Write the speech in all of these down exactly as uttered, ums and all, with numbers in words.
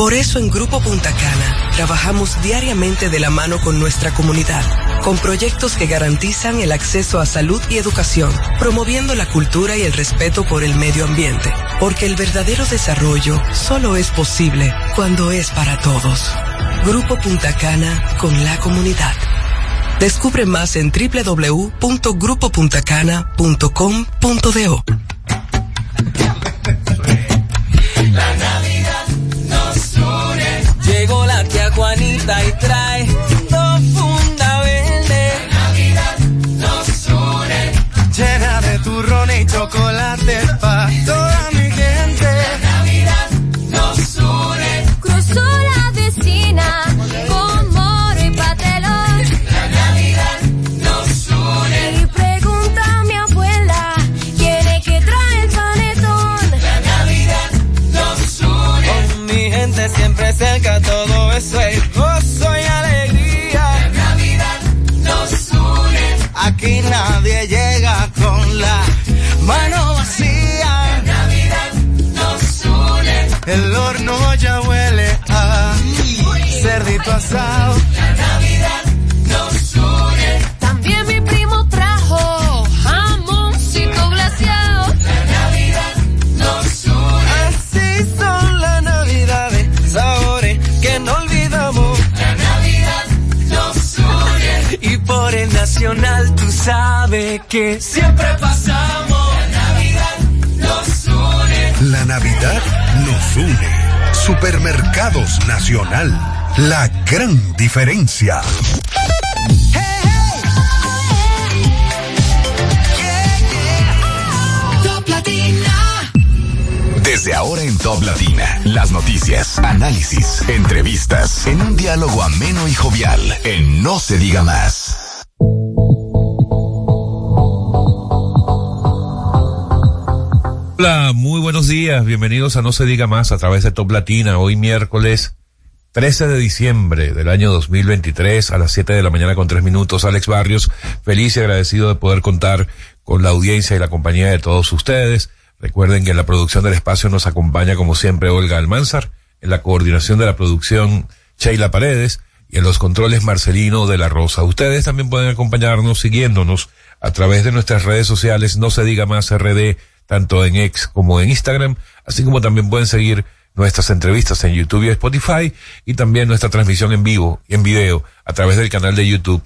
Por eso en Grupo Punta Cana trabajamos diariamente de la mano con nuestra comunidad, con proyectos que garantizan el acceso a salud y educación, promoviendo la cultura y el respeto por el medio ambiente, porque el verdadero desarrollo solo es posible cuando es para todos. Grupo Punta Cana, con la comunidad. Descubre más en doble u doble u doble u punto grupo punta cana punto com punto do. La Navidad nos une. Llegó la tía Juanita y trae dos fundas verdes. La Navidad nos une. Llena de turrones y chocolate pa' toda mi gente. La Navidad nos une. Cruzó la vecina con moro y patelón. La Navidad nos une. Y pregunta a mi abuela, ¿quién es que trae el panetón? La Navidad nos une. Con mi gente siempre cerca, todo eso es gozo y alegría. La Navidad nos une. Aquí nadie llega con la mano vacía. La Navidad nos une. El horno ya huele a cerdito asado. La Navidad nos une. También mi primo trajo jamoncito glaseado. La Navidad nos une. Así son las navidades, sabores que no olvidamos. La Navidad nos une. Y por el Nacional tú sabes que siempre pasamos. La Navidad nos une. La Navidad nos une. Supermercados Nacional, la gran diferencia. Desde ahora en Top Latina, las noticias, análisis, entrevistas, en un diálogo ameno y jovial, en No Se Diga Más. Hola, muy buenos días, bienvenidos a No Se Diga Más a través de Top Latina, hoy miércoles trece de diciembre del año dos mil veintitrés a las siete de la mañana con tres minutos. Alex Barrios, feliz y agradecido de poder contar con la audiencia y la compañía de todos ustedes. Recuerden que en la producción del espacio nos acompaña como siempre Olga Almanzar, en la coordinación de la producción Sheila Paredes y en los controles Marcelino de la Rosa. Ustedes también pueden acompañarnos siguiéndonos a través de nuestras redes sociales, No Se Diga Más R D, tanto en X como en Instagram, así como también pueden seguir nuestras entrevistas en YouTube y Spotify, y también nuestra transmisión en vivo, en video, a través del canal de YouTube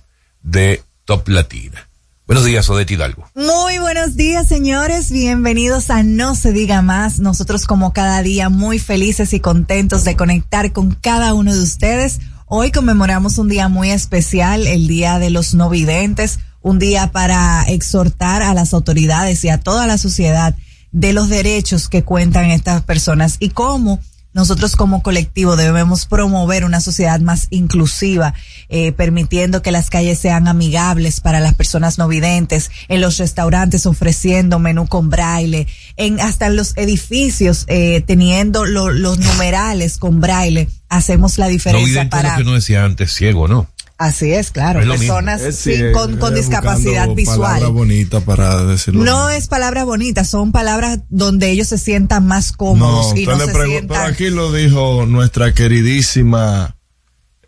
de Top Latina. Buenos días, Odette Hidalgo. Muy buenos días, señores. Bienvenidos a No Se Diga Más. Nosotros, como cada día, muy felices y contentos de conectar con cada uno de ustedes. Hoy conmemoramos un día muy especial, el Día de los No Videntes, un día para exhortar a las autoridades y a toda la sociedad de los derechos que cuentan estas personas y cómo nosotros como colectivo debemos promover una sociedad más inclusiva, eh, permitiendo que las calles sean amigables para las personas no videntes, en los restaurantes ofreciendo menú con braille, en hasta en los edificios eh, teniendo lo, los numerales con braille. Hacemos la diferencia. No para lo que uno decía antes, ciego, ¿no? Así es, claro, es personas es sí, con, con discapacidad visual. Palabra bonita para decirlo. No bien. Es palabra bonita, son palabras donde ellos se sientan más cómodos. No, y no se sientan... Pero aquí lo dijo nuestra queridísima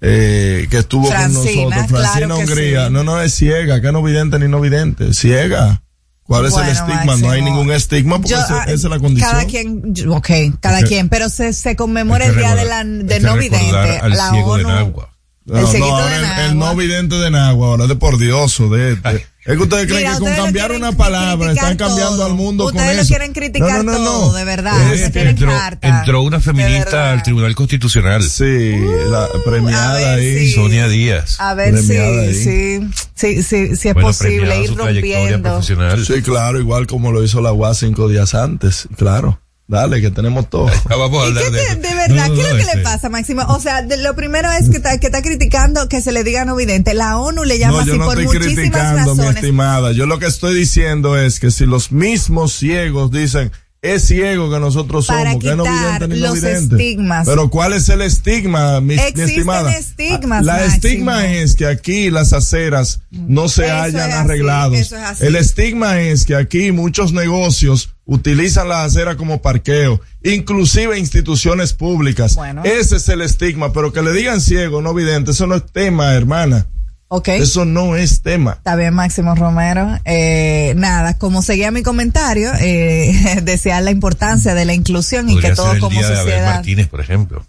eh, que estuvo Francina, con nosotros, Francina, claro Hungría. Sí. No, no es ciega, que no vidente ni no vidente, ciega. ¿Cuál es bueno, el estigma? Máximo. No hay ningún estigma porque yo, esa, esa es la condición. Cada quien, ok, cada okay. quien, pero se, se conmemora el día recordar, de, la, de no vidente, al la ciego ONU. No, el, no, ahora el, el no vidente de Nagua, ahora de por Dioso, de, de, es que ustedes creen Mira, que con cambiar una palabra están cambiando todo. Al mundo ustedes con eso. Ustedes lo quieren criticar no, no, no, no. todo, de verdad. Eh, se entró, entró una feminista al Tribunal Constitucional. Sí, uh, la premiada ahí. Sí. Sonia Díaz. A ver si sí, sí, sí, sí, sí es bueno, posible ir rompiendo. Sí, claro, igual como lo hizo la U A cinco días antes, claro. Dale, que tenemos todo. Vamos a ¿Y qué te, de verdad, no, no, ¿qué es lo que este. le pasa, Máximo? O sea, de, lo primero es que está, que está criticando que se le diga no vidente. La ONU le llama no, así no por muchísimas razones. No, yo no estoy criticando, mi estimada. Yo lo que estoy diciendo es que si los mismos ciegos dicen es ciego que nosotros somos, para que no quitar ni los estigmas. Pero ¿cuál es el estigma, mi, mi estimada? Estigmas, la máximo. Estigma es que aquí las aceras no se eso hayan arreglado. Es es el estigma es que aquí muchos negocios utilizan las aceras como parqueo, inclusive instituciones públicas. Bueno. Ese es el estigma, pero que le digan ciego, no vidente, eso no es tema, hermana. Okay. Eso no es tema. Está bien, Máximo Romero. Eh, nada, como seguía mi comentario, eh, decía la importancia de la inclusión y que todos como sociedad. Podría ser el día sociedad... de Abel Martínez, por ejemplo.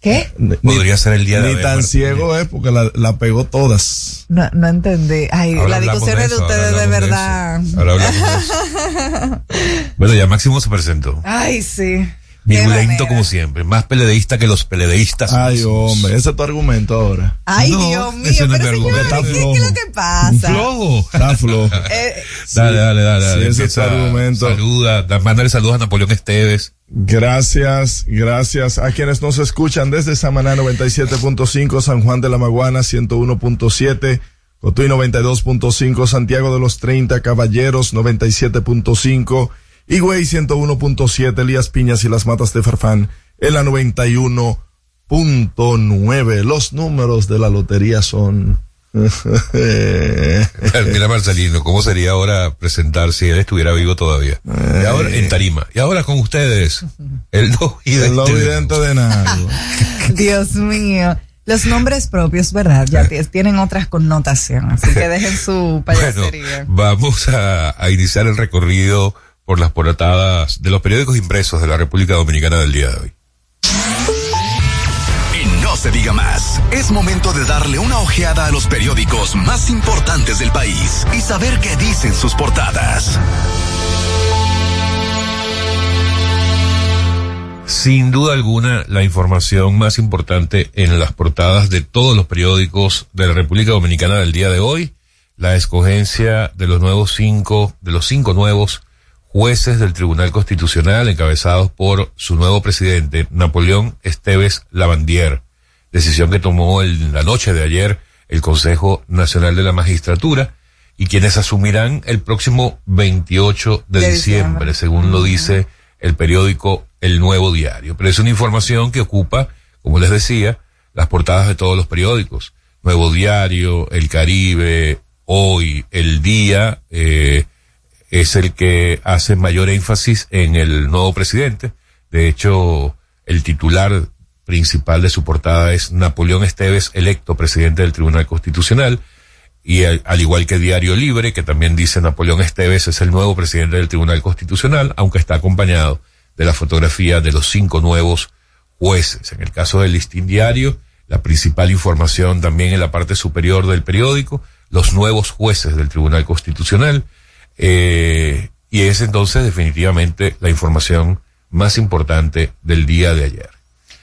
¿Qué? Podría ser el día de Abel Martínez. Ni tan ciego es porque la, la pegó todas. No, no entendí. Ay, la discusión de, eso, de ustedes de verdad. De ahora hablamos de eso. Bueno, ya Máximo se presentó. Ay, sí. Virulento como siempre, más peledeísta que los peledeístas. Ay, hombre, ese es tu argumento ahora. Ay, no, Dios mío, pero no señores, está ¿qué flojo? Es lo que pasa? Flojo, está flojo. Eh, dale, sí, dale, dale, dale. Sí, ese es tu argumento. Saluda, mándale saludos a Napoleón Esteves. Gracias, gracias a quienes nos escuchan desde Samaná noventa y siete punto cinco, San Juan de la Maguana ciento uno punto siete, Cotuí noventa y dos punto cinco, Santiago de los treinta, Caballeros noventa y siete punto cinco. Higüey ciento uno punto siete, Elías Piñas y las Matas de Farfán en la noventa y uno punto nueve. Los números de la lotería son... Mira, Marcelino, ¿cómo sería ahora presentar si él estuviera vivo todavía? Y ahora en tarima. Y ahora con ustedes, el no vidente de nada. Dios mío. Los nombres propios, ¿verdad? Ya tienen otras connotaciones, así que dejen su payasería. Bueno, vamos a, a iniciar el recorrido... por las portadas de los periódicos impresos de la República Dominicana del día de hoy. Y no se diga más. Es momento de darle una ojeada a los periódicos más importantes del país y saber qué dicen sus portadas. Sin duda alguna, la información más importante en las portadas de todos los periódicos de la República Dominicana del día de hoy, la escogencia de los nuevos cinco, de los cinco nuevos jueces del Tribunal Constitucional encabezados por su nuevo presidente, Napoleón Esteves Lavandier. Decisión que tomó en la noche de ayer el Consejo Nacional de la Magistratura y quienes asumirán el próximo veintiocho de diciembre, según lo dice el periódico El Nuevo Diario. Pero es una información que ocupa, como les decía, las portadas de todos los periódicos. Nuevo Diario, El Caribe, Hoy, El Día, eh, es el que hace mayor énfasis en el nuevo presidente. De hecho, el titular principal de su portada es Napoleón Esteves, electo presidente del Tribunal Constitucional, y al, al igual que Diario Libre, que también dice Napoleón Esteves es el nuevo presidente del Tribunal Constitucional, aunque está acompañado de la fotografía de los cinco nuevos jueces. En el caso del Listín Diario, la principal información también en la parte superior del periódico, los nuevos jueces del Tribunal Constitucional, Eh, y es entonces definitivamente la información más importante del día de ayer.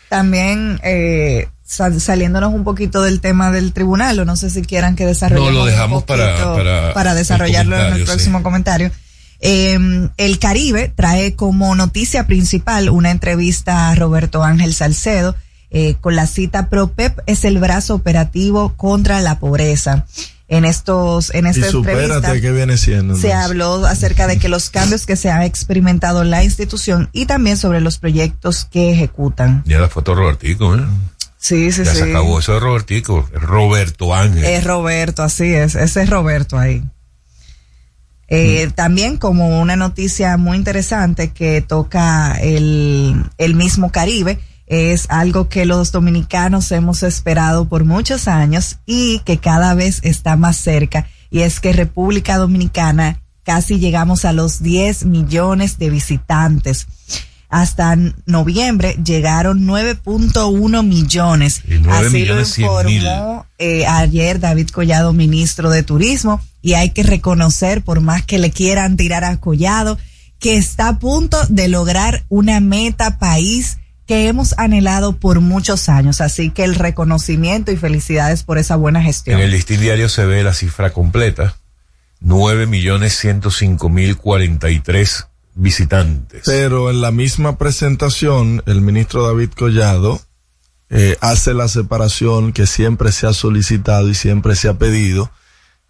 También eh, sal, saliéndonos un poquito del tema del tribunal, o no sé si quieran que desarrollemos. No, lo dejamos un para, para, para desarrollarlo en el próximo sí. comentario. Eh, el Caribe trae como noticia principal una entrevista a Roberto Ángel Salcedo eh, con la cita PROPEP es el brazo operativo contra la pobreza. En estos, en esta entrevista que viene siendo, se habló acerca de que los cambios que se ha experimentado la institución y también sobre los proyectos que ejecutan. Ya la foto de Robertico, ¿eh? Sí, sí, ya sí. Ya se acabó eso de Robertico, Roberto Ángel. Es Roberto, así es, ese es Roberto ahí. Eh, mm. También como una noticia muy interesante que toca el, el mismo Caribe, es algo que los dominicanos hemos esperado por muchos años y que cada vez está más cerca, y es que República Dominicana casi llegamos a los diez millones de visitantes. Hasta noviembre llegaron nueve punto uno millones. Así lo informó eh, ayer David Collado, ministro de Turismo, y hay que reconocer, por más que le quieran tirar a Collado, que está a punto de lograr una meta país que hemos anhelado por muchos años, así que el reconocimiento y felicidades por esa buena gestión. En el Listín Diario se ve la cifra completa, nueve millones ciento cinco mil cuarenta y tres visitantes. Pero en la misma presentación, el ministro David Collado eh, hace la separación que siempre se ha solicitado y siempre se ha pedido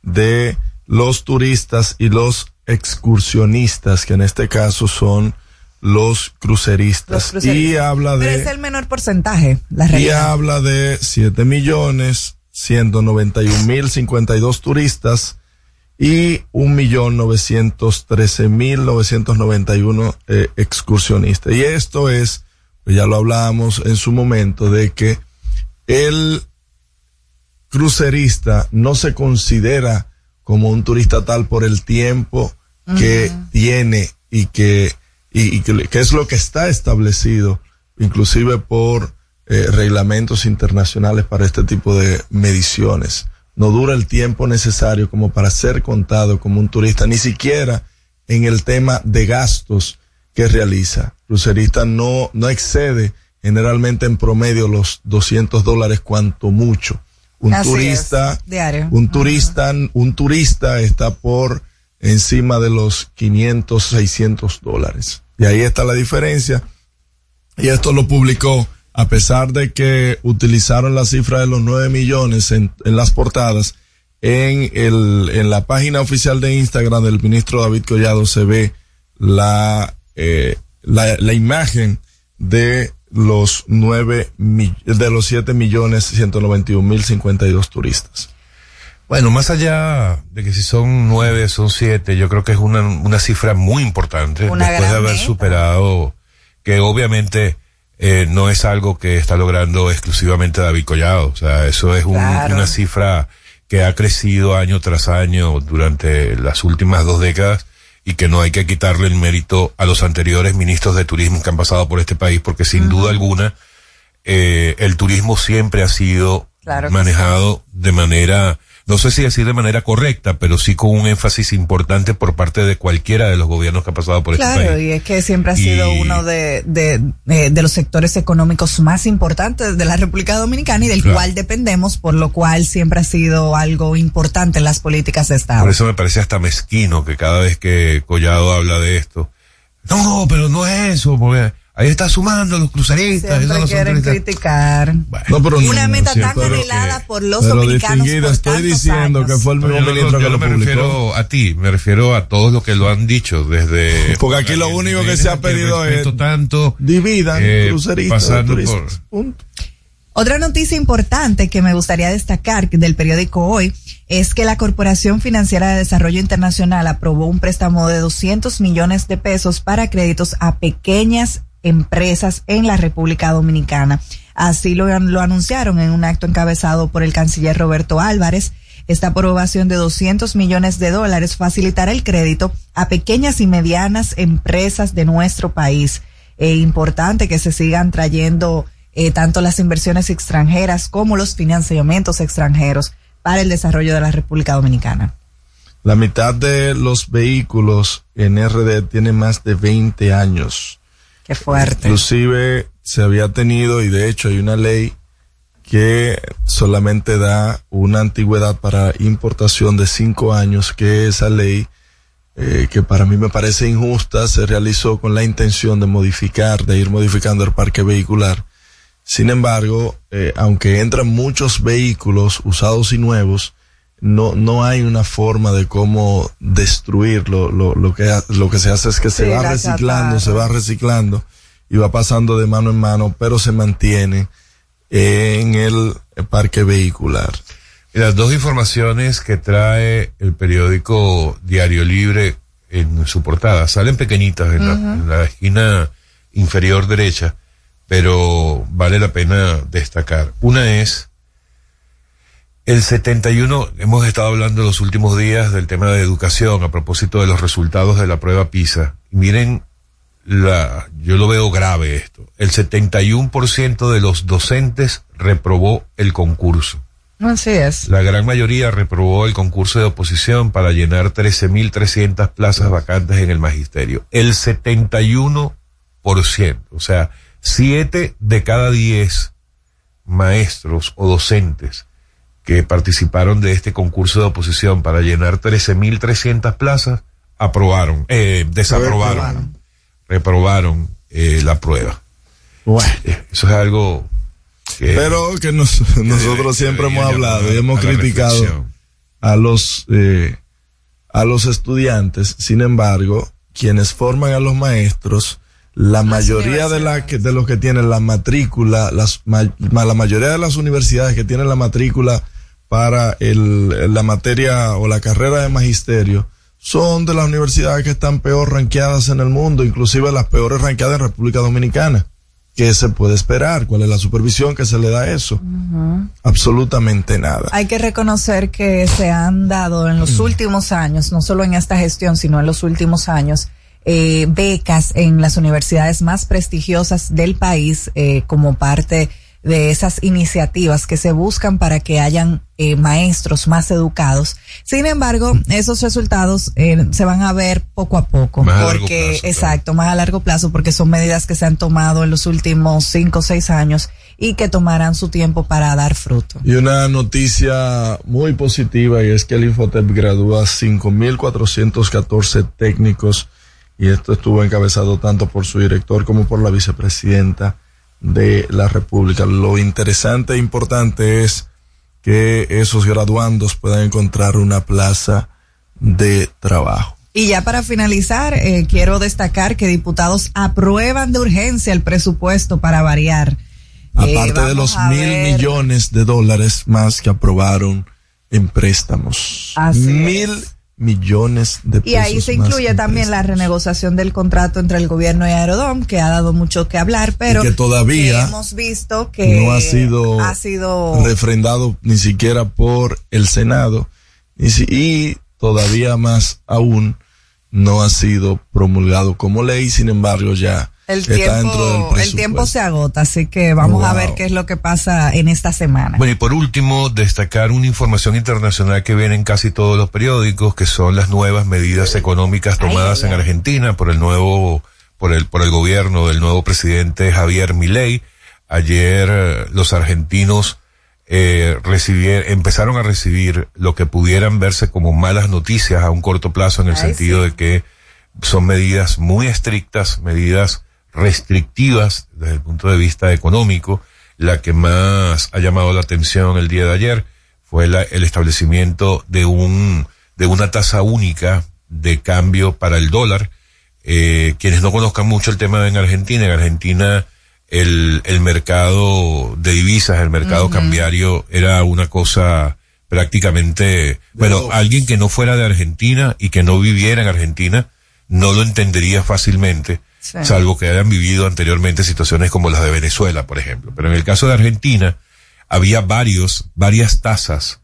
de los turistas y los excursionistas, que en este caso son los cruceristas. Los cruceristas. Y habla de... Pero es el menor porcentaje, la realidad. Y habla de siete millones ciento noventa y un mil cincuenta y dos turistas y un millón novecientos trece mil novecientos noventa y uno eh, excursionistas. Y esto es, pues ya lo hablábamos en su momento, de que el crucerista no se considera como un turista tal por el tiempo que uh-huh. tiene y que, y, y que, que es lo que está establecido, inclusive por eh, reglamentos internacionales para este tipo de mediciones. No dura el tiempo necesario como para ser contado como un turista, ni siquiera en el tema de gastos que realiza. El crucerista no, no excede generalmente en promedio los doscientos dólares cuanto mucho. Un Así turista, es, diario. un turista, uh-huh. un turista está por encima de los quinientos, seiscientos dólares. Y ahí está la diferencia. Y esto lo publicó, a pesar de que utilizaron la cifra de los nueve millones en, en las portadas, en el, en la página oficial de Instagram del ministro David Collado se ve la, eh, la, la imagen de los nueve de los siete millones ciento noventa y un mil cincuenta y dos turistas. Bueno, más allá de que si son nueve, son siete, yo creo que es una, una cifra muy importante, una después de haber meta. superado, que obviamente eh, no es algo que está logrando exclusivamente David Collado, o sea, eso es un, claro. una cifra que ha crecido año tras año durante las últimas dos décadas, y que no hay que quitarle el mérito a los anteriores ministros de turismo que han pasado por este país, porque sin uh-huh. duda alguna eh, el turismo siempre ha sido claro manejado sí. de manera, no sé si decir de manera correcta, pero sí con un énfasis importante por parte de cualquiera de los gobiernos que ha pasado por claro, este país. Claro, y es que siempre ha y... sido uno de, de, de, de los sectores económicos más importantes de la República Dominicana y del claro. cual dependemos, por lo cual siempre ha sido algo importante en las políticas de Estado. Por eso me parece hasta mezquino que cada vez que Collado habla de esto, no, pero no es eso, porque... ahí está sumando los cruceristas. Siempre no quieren criticar. Bueno, no, pero una no, meta no, tan anhelada por los pero dominicanos. Por estoy diciendo años. que fue el mismo no, ministro no, que lo me publicó. Refiero a ti, me refiero a todos los que lo han dicho desde. Porque aquí lo único que se ha pedido es tanto dividan eh, cruceristas. Pasando por. Punto. Otra noticia importante que me gustaría destacar del periódico Hoy es que la Corporación Financiera de Desarrollo Internacional aprobó un préstamo de doscientos millones de pesos para créditos a pequeñas empresas en la República Dominicana. Así lo, lo anunciaron en un acto encabezado por el canciller Roberto Álvarez. Esta aprobación de doscientos millones de dólares facilitará el crédito a pequeñas y medianas empresas de nuestro país. Es importante que se sigan trayendo eh, tanto las inversiones extranjeras como los financiamientos extranjeros para el desarrollo de la República Dominicana. La mitad de los vehículos en R D tienen más de veinte años. Qué fuerte. Inclusive se había tenido, y de hecho hay una ley que solamente da una antigüedad para importación de cinco años, que esa ley, eh, que para mí me parece injusta, se realizó con la intención de modificar, de ir modificando el parque vehicular. Sin embargo, eh, aunque entran muchos vehículos usados y nuevos, no, no hay una forma de cómo destruir lo, lo, lo que, lo que se hace es que sí, se va reciclando, se va reciclando y va pasando de mano en mano, pero se mantiene en el parque vehicular. Y las dos informaciones que trae el periódico Diario Libre en su portada salen pequeñitas en, uh-huh. la, en la esquina inferior derecha, pero vale la pena destacar. Una es el setenta y uno, hemos estado hablando los últimos días del tema de educación a propósito de los resultados de la prueba PISA. Miren, la, yo lo veo grave esto. El setenta y uno por ciento de los docentes reprobó el concurso. Así es. La gran mayoría reprobó el concurso de oposición para llenar trece mil trescientas plazas vacantes en el magisterio. El setenta y uno por ciento, o sea, siete de cada diez maestros o docentes que participaron de este concurso de oposición para llenar trece mil trescientas plazas, aprobaron, eh, desaprobaron, reprobaron eh, la prueba. Bueno. Eso es algo que... Pero que nos, que nosotros debe, siempre hemos hablado y hemos criticado reflexión. a los eh, a los estudiantes. Sin embargo, quienes forman a los maestros, la Así mayoría de, la que, de los que tienen la matrícula, las, ma, la mayoría de las universidades que tienen la matrícula para el, la materia o la carrera de magisterio, son de las universidades que están peor ranqueadas en el mundo, inclusive las peores ranqueadas en República Dominicana. ¿Qué se puede esperar? ¿Cuál es la supervisión que se le da a eso? Uh-huh. Absolutamente nada. Hay que reconocer que se han dado en los últimos años, no solo en esta gestión, sino en los últimos años, eh, becas en las universidades más prestigiosas del país, eh, como parte de esas iniciativas que se buscan para que hayan eh, maestros más educados. Sin embargo, esos resultados eh, se van a ver poco a poco, más porque, a largo plazo, exacto, claro. más a largo plazo, porque son medidas que se han tomado en los últimos cinco o seis años y que tomarán su tiempo para dar fruto. Y una noticia muy positiva, y es que el Infotep gradúa cinco mil cuatrocientos catorce técnicos, y esto estuvo encabezado tanto por su director como por la vicepresidenta de la República. Lo interesante e importante es que esos graduandos puedan encontrar una plaza de trabajo. Y ya para finalizar, eh, quiero destacar que diputados aprueban de urgencia el presupuesto para variar. Aparte eh, de los mil ver... millones de dólares más que aprobaron en préstamos. Así mil es. millones de pesos. Y ahí se incluye también la renegociación del contrato entre el gobierno y Aerodom, que ha dado mucho que hablar, pero y que todavía hemos visto que no ha sido, ha sido refrendado ni siquiera por el Senado, y, si, y todavía más aún no ha sido promulgado como ley. Sin embargo, ya El tiempo, el tiempo se agota, así que vamos wow. a ver qué es lo que pasa en esta semana. Bueno, y por último, destacar una información internacional que viene en casi todos los periódicos, que son las nuevas medidas económicas tomadas Ay, en Argentina por el nuevo, por el, por el gobierno del nuevo presidente Javier Milei. Ayer los argentinos eh, recibieron, empezaron a recibir lo que pudieran verse como malas noticias a un corto plazo, en el Ay, sentido sí. de que son medidas muy estrictas, medidas restrictivas desde el punto de vista económico. La que más ha llamado la atención el día de ayer fue la, el establecimiento de un de una tasa única de cambio para el dólar. Eh, quienes no conozcan mucho el tema en Argentina, en Argentina el el mercado de divisas, el mercado uh-huh. cambiario era una cosa prácticamente, bueno, Pero... alguien que no fuera de Argentina y que no viviera en Argentina no lo entendería fácilmente. Sí. Salvo que hayan vivido anteriormente situaciones como las de Venezuela, por ejemplo. Pero en el caso de Argentina, había varios, varias tasas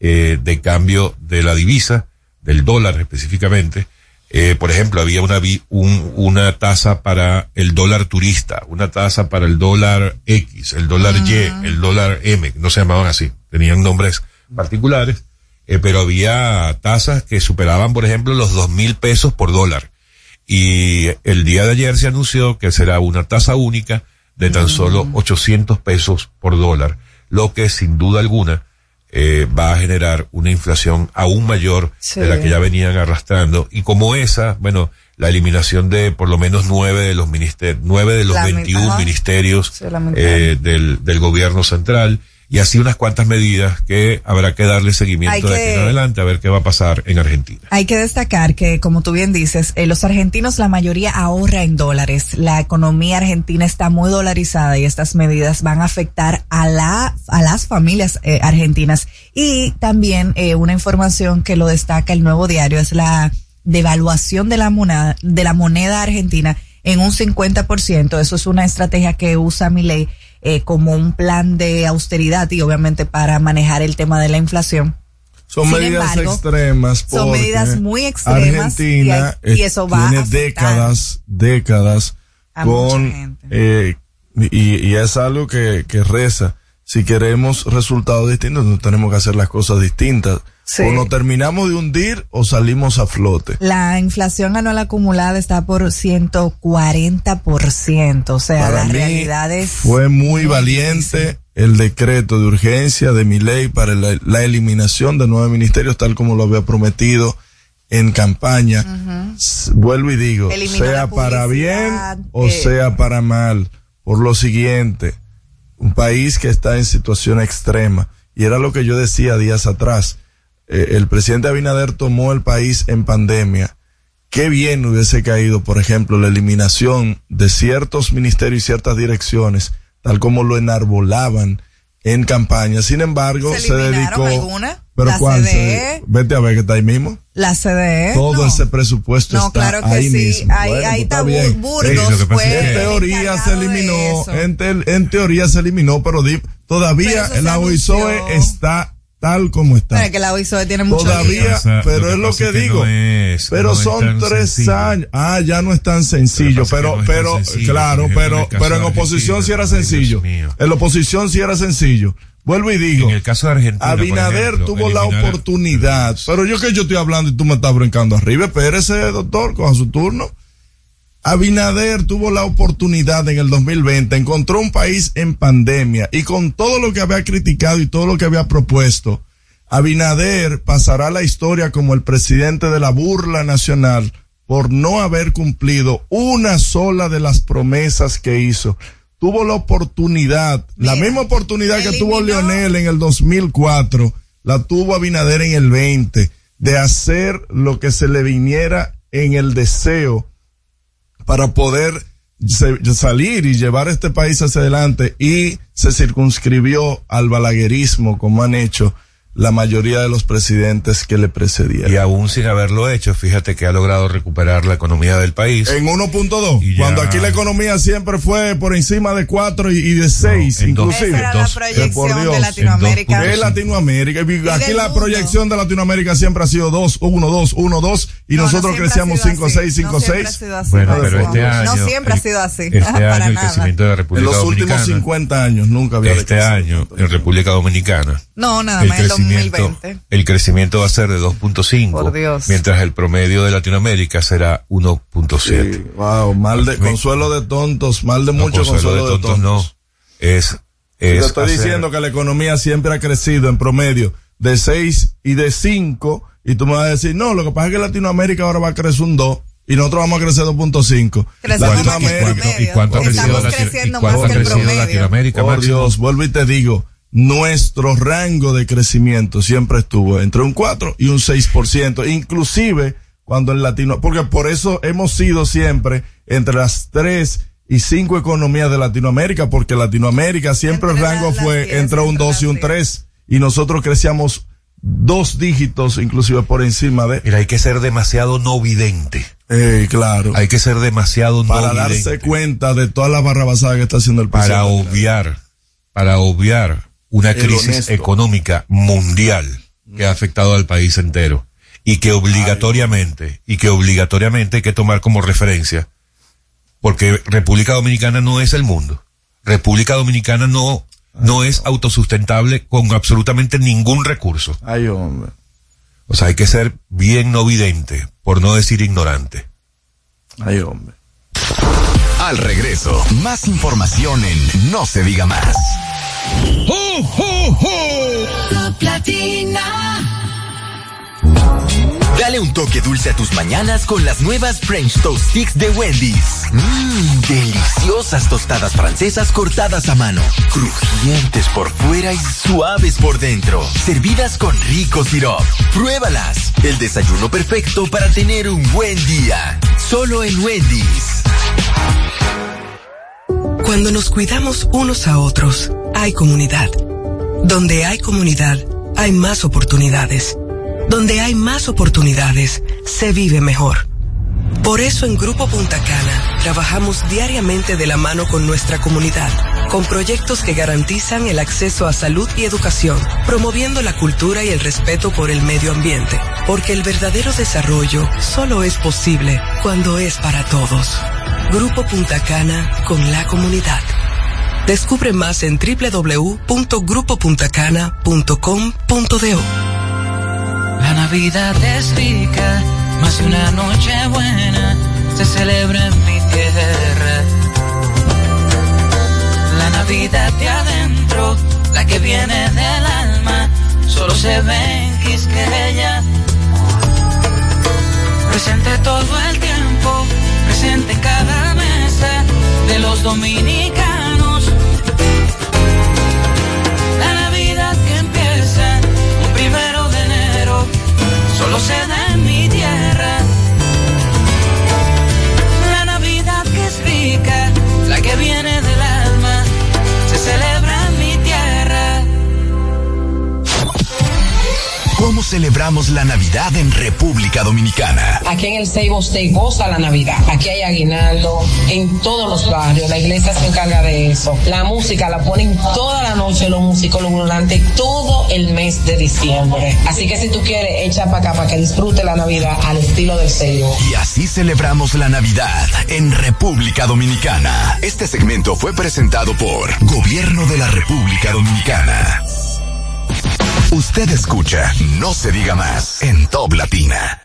eh, de cambio de la divisa, del dólar específicamente. Eh, por ejemplo, había una, un, una tasa para el dólar turista, una tasa para el dólar X, el dólar uh-huh. Y, el dólar M, no se llamaban así, tenían nombres particulares, eh, pero había tasas que superaban, por ejemplo, los dos mil pesos por dólar. Y el día de ayer se anunció que será una tasa única de tan solo ochocientos pesos por dólar, lo que sin duda alguna eh, va a generar una inflación aún mayor sí. de la que ya venían arrastrando. Y como esa, bueno, la eliminación de por lo menos nueve de los ministerios, nueve de los veintiún ministerios sí, eh, del, del gobierno central. Y así unas cuantas medidas que habrá que darle seguimiento que, de aquí en adelante, a ver qué va a pasar en Argentina. Hay que destacar que, como tú bien dices, eh, los argentinos, la mayoría ahorra en dólares. La economía argentina está muy dolarizada y estas medidas van a afectar a la a las familias eh, argentinas. Y también eh, una información que lo destaca el Nuevo Diario es la devaluación de la moneda, de la moneda argentina en un cincuenta por ciento. Eso es una estrategia que usa Milei Eh, como un plan de austeridad y obviamente para manejar el tema de la inflación. Son Sin medidas embargo, extremas. Son medidas muy extremas. Argentina y, hay, y eso va tiene a décadas, décadas a con gente. Eh, y, y es algo que, que reza. Si queremos resultados distintos, no tenemos que hacer las cosas distintas. Sí. O nos terminamos de hundir o salimos a flote. La inflación anual acumulada está por ciento cuarenta por ciento. O sea, para la mí realidad es... Fue muy valiente difícil. El decreto de urgencia de Milei para la, la eliminación de nueve ministerios, tal como lo había prometido en campaña. Uh-huh. Vuelvo y digo, Eliminó sea para bien o eh. sea para mal. Por lo siguiente, un país que está en situación extrema. Y era lo que yo decía días atrás. eh, el presidente Abinader tomó el país en pandemia, qué bien hubiese caído, por ejemplo, la eliminación de ciertos ministerios y ciertas direcciones, tal como lo enarbolaban en campaña. Sin embargo, se, se dedicó... ¿Alguna? ¿Pero la cuál? C D E, vete a ver que está ahí mismo. La C D E. Todo no. ese presupuesto no, está claro que ahí sí. mismo. Ahí, bueno, ahí está bien. Burgos. Fue en teoría se eliminó, en, te, en teoría se eliminó, pero di, todavía pero la O I S O E está tal como está. Pero que la O I S O E tiene mucho todavía, que, o sea, pero es lo que, que digo. No es, pero no son tres sencillo. años. Ah, ya no es tan sencillo. Pero, pero, no pero sencillo, claro, pero, pero en oposición sí era sencillo. En la oposición sí era sencillo. Vuelvo y digo, en el caso de Argentina, Abinader ejemplo, tuvo la oportunidad, pero yo que yo estoy hablando y tú me estás brincando arriba, espérese doctor, coja su turno. Abinader tuvo la oportunidad en el dos mil veinte, encontró un país en pandemia y con todo lo que había criticado y todo lo que había propuesto, Abinader pasará a la historia como el presidente de la burla nacional por no haber cumplido una sola de las promesas que hizo. Tuvo la oportunidad, Mira, la misma oportunidad que eliminó. tuvo Leonel en el dos mil cuatro, la tuvo Abinader en el veinte, de hacer lo que se le viniera en el deseo para poder salir y llevar este país hacia adelante, y se circunscribió al balaguerismo, como han hecho la mayoría de los presidentes que le precedieron. Y aún sin haberlo hecho, fíjate que ha logrado recuperar la economía del país. En uno punto dos, cuando aquí la economía siempre fue por encima de cuatro y, y de seis, no, inclusive. Esa era la proyección de Latinoamérica. De Latinoamérica. Aquí la proyección de Latinoamérica siempre ha sido dos, uno, dos, uno, dos, y no, nosotros no crecíamos cinco, seis, cinco, seis. Bueno, pero este año. No siempre ha sido así. Este año el crecimiento de la República Dominicana. En los últimos cincuenta años nunca había este año en República Dominicana. No, nada más. dos mil veinte. El crecimiento va a ser de dos punto cinco, mientras el promedio de Latinoamérica será uno punto siete. Sí, wow, mal de consuelo de tontos, mal de no, mucho consuelo, consuelo de, tontos, de tontos. No, es, es Te estoy hacer... diciendo que la economía siempre ha crecido en promedio de seis y de cinco, y tú me vas a decir, no, lo que pasa es que Latinoamérica ahora va a crecer un dos. Y nosotros vamos a crecer dos punto cinco. ¿Y cuánto ha crecido Latinoamérica? Por Dios, vuelvo y te digo. Nuestro rango de crecimiento siempre estuvo entre un cuatro y un seis por ciento, inclusive cuando en Latino, porque por eso hemos sido siempre entre las tres y cinco economías de Latinoamérica, porque Latinoamérica siempre entre el rango fue diez, entre un dos y un tres, y nosotros crecíamos dos dígitos, inclusive por encima de... Mira, hay que ser demasiado no vidente. Eh, claro. Hay que ser demasiado no vidente. Para darse cuenta de todas las barrabasadas que está haciendo el país. Para obviar, para obviar. Una crisis económica mundial que ha afectado al país entero y que obligatoriamente, y que obligatoriamente hay que tomar como referencia, porque República Dominicana no es el mundo. República Dominicana no, no es autosustentable con absolutamente ningún recurso. Ay, hombre. O sea, hay que ser bien no vidente, por no decir ignorante. Ay, hombre. Al regreso, más información en No Se Diga Más. ¡Ho, ho, ho! Top Latina. Dale un toque dulce a tus mañanas con las nuevas French Toast Sticks de Wendy's. Mmm, deliciosas tostadas francesas cortadas a mano, crujientes por fuera y suaves por dentro, servidas con rico sirope. Pruébalas, el desayuno perfecto para tener un buen día, solo en Wendy's. Cuando nos cuidamos unos a otros, hay comunidad. Donde hay comunidad, hay más oportunidades. Donde hay más oportunidades, se vive mejor. Por eso en Grupo Punta Cana trabajamos diariamente de la mano con nuestra comunidad, con proyectos que garantizan el acceso a salud y educación, promoviendo la cultura y el respeto por el medio ambiente, porque el verdadero desarrollo solo es posible cuando es para todos. Grupo Punta Cana, con la comunidad. Descubre más en doble u doble u doble u punto grupo punta cana punto com punto do. La Navidad es rica, más de una noche buena se celebra en mi tierra. La Navidad de adentro, la que viene del alma, solo se ve en Quisqueya. Presente todo el tiempo, presente en cada mesa de los dominicanos. La Navidad que empieza un primero de enero celebramos la Navidad en República Dominicana. Aquí en el Ceibo usted goza la Navidad. Aquí hay aguinaldo en todos los barrios. La iglesia se encarga de eso. La música la ponen toda la noche los músicos durante todo el mes de diciembre. Así que si tú quieres, echa para acá para que disfrute la Navidad al estilo del Ceibo. Y así celebramos la Navidad en República Dominicana. Este segmento fue presentado por Gobierno de la República Dominicana. Usted escucha No Se Diga Más en Top Latina.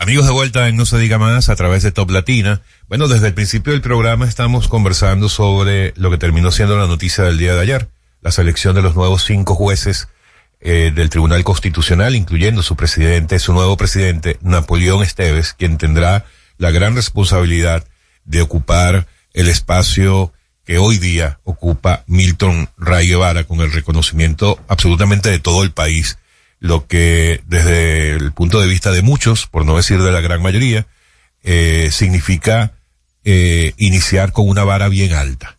Amigos, de vuelta en No Se Diga Más a través de Top Latina. Bueno, desde el principio del programa estamos conversando sobre lo que terminó siendo la noticia del día de ayer, la selección de los nuevos cinco jueces eh, del Tribunal Constitucional, incluyendo su presidente, su nuevo presidente, Napoleón Esteves, quien tendrá la gran responsabilidad de ocupar el espacio que hoy día ocupa Milton Ray Guevara, con el reconocimiento absolutamente de todo el país, lo que desde el punto de vista de muchos, por no decir de la gran mayoría, eh, significa eh, iniciar con una vara bien alta.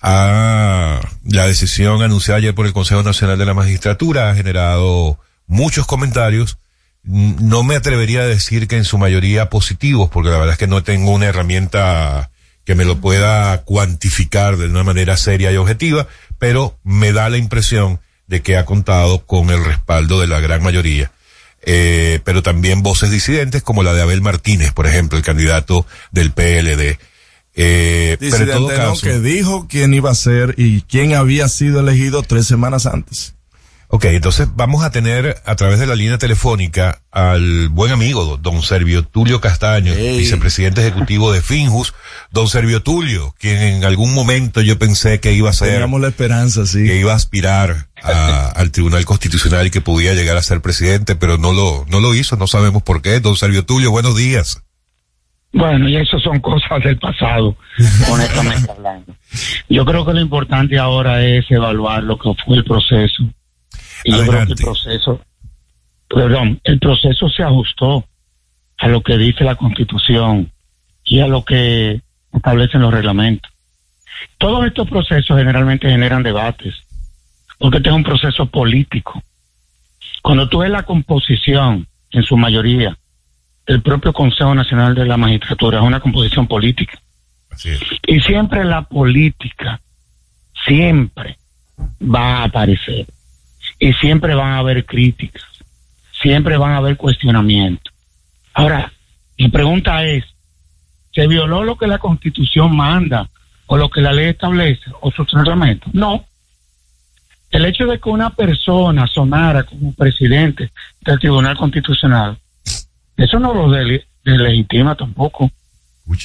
Ah, la decisión anunciada ayer por el Consejo Nacional de la Magistratura ha generado muchos comentarios. No me atrevería a decir que en su mayoría positivos, porque la verdad es que no tengo una herramienta que me lo pueda cuantificar de una manera seria y objetiva, pero me da la impresión de que ha contado con el respaldo de la gran mayoría. Eh, pero también voces disidentes como la de Abel Martínez, por ejemplo, el candidato del P L D. Eh, pero en todo caso, que dijo quién iba a ser y quién había sido elegido tres semanas antes. Ok, entonces vamos a tener a través de la línea telefónica al buen amigo don Servio Tulio Castaño, hey. vicepresidente ejecutivo de Finjus. Don Servio Tulio, quien en algún momento yo pensé que iba a ser... Teníamos la esperanza, sí. Que iba a aspirar a, al Tribunal Constitucional y que podía llegar a ser presidente, pero no lo, no lo hizo, no sabemos por qué. Don Servio Tulio, buenos días. Bueno, y eso son cosas del pasado, honestamente hablando. Yo creo que lo importante ahora es evaluar lo que fue el proceso. Y yo creo que el proceso, perdón, el proceso se ajustó a lo que dice la Constitución y a lo que establecen los reglamentos. Todos estos procesos generalmente generan debates, porque este es un proceso político. Cuando tú ves la composición, en su mayoría, del propio Consejo Nacional de la Magistratura, es una composición política. Así es. Y siempre la política, siempre va a aparecer. Y siempre van a haber críticas, siempre van a haber cuestionamientos. Ahora, mi pregunta es, ¿se violó lo que la Constitución manda o lo que la ley establece o sus reglamentos? No. El hecho de que una persona sonara como presidente del Tribunal Constitucional, eso no lo deslegitima tampoco. Uy.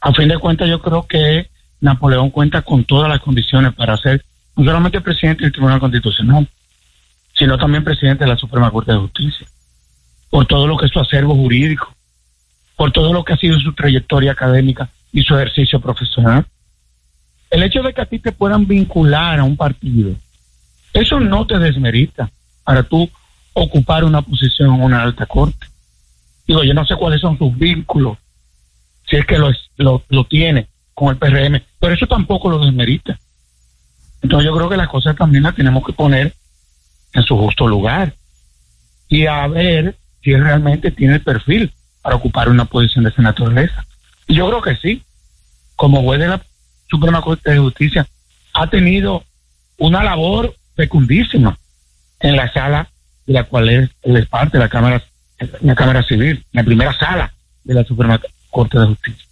A fin de cuentas, yo creo que Napoleón cuenta con todas las condiciones para ser no solamente presidente del Tribunal Constitucional, sino también presidente de la Suprema Corte de Justicia, por todo lo que es su acervo jurídico, por todo lo que ha sido su trayectoria académica y su ejercicio profesional. El hecho de que a ti te puedan vincular a un partido, eso no te desmerita para tú ocupar una posición en una alta corte. Digo, yo no sé cuáles son sus vínculos, si es que lo, lo, lo tiene con el P R M, pero eso tampoco lo desmerita. Entonces yo creo que las cosas también las tenemos que poner en su justo lugar y a ver si realmente tiene el perfil para ocupar una posición de esa naturaleza. Y yo creo que sí, como juez de la Suprema Corte de Justicia, ha tenido una labor fecundísima en la sala de la cual es, es parte de la Cámara, la Cámara Civil, la primera sala de la Suprema Corte de Justicia.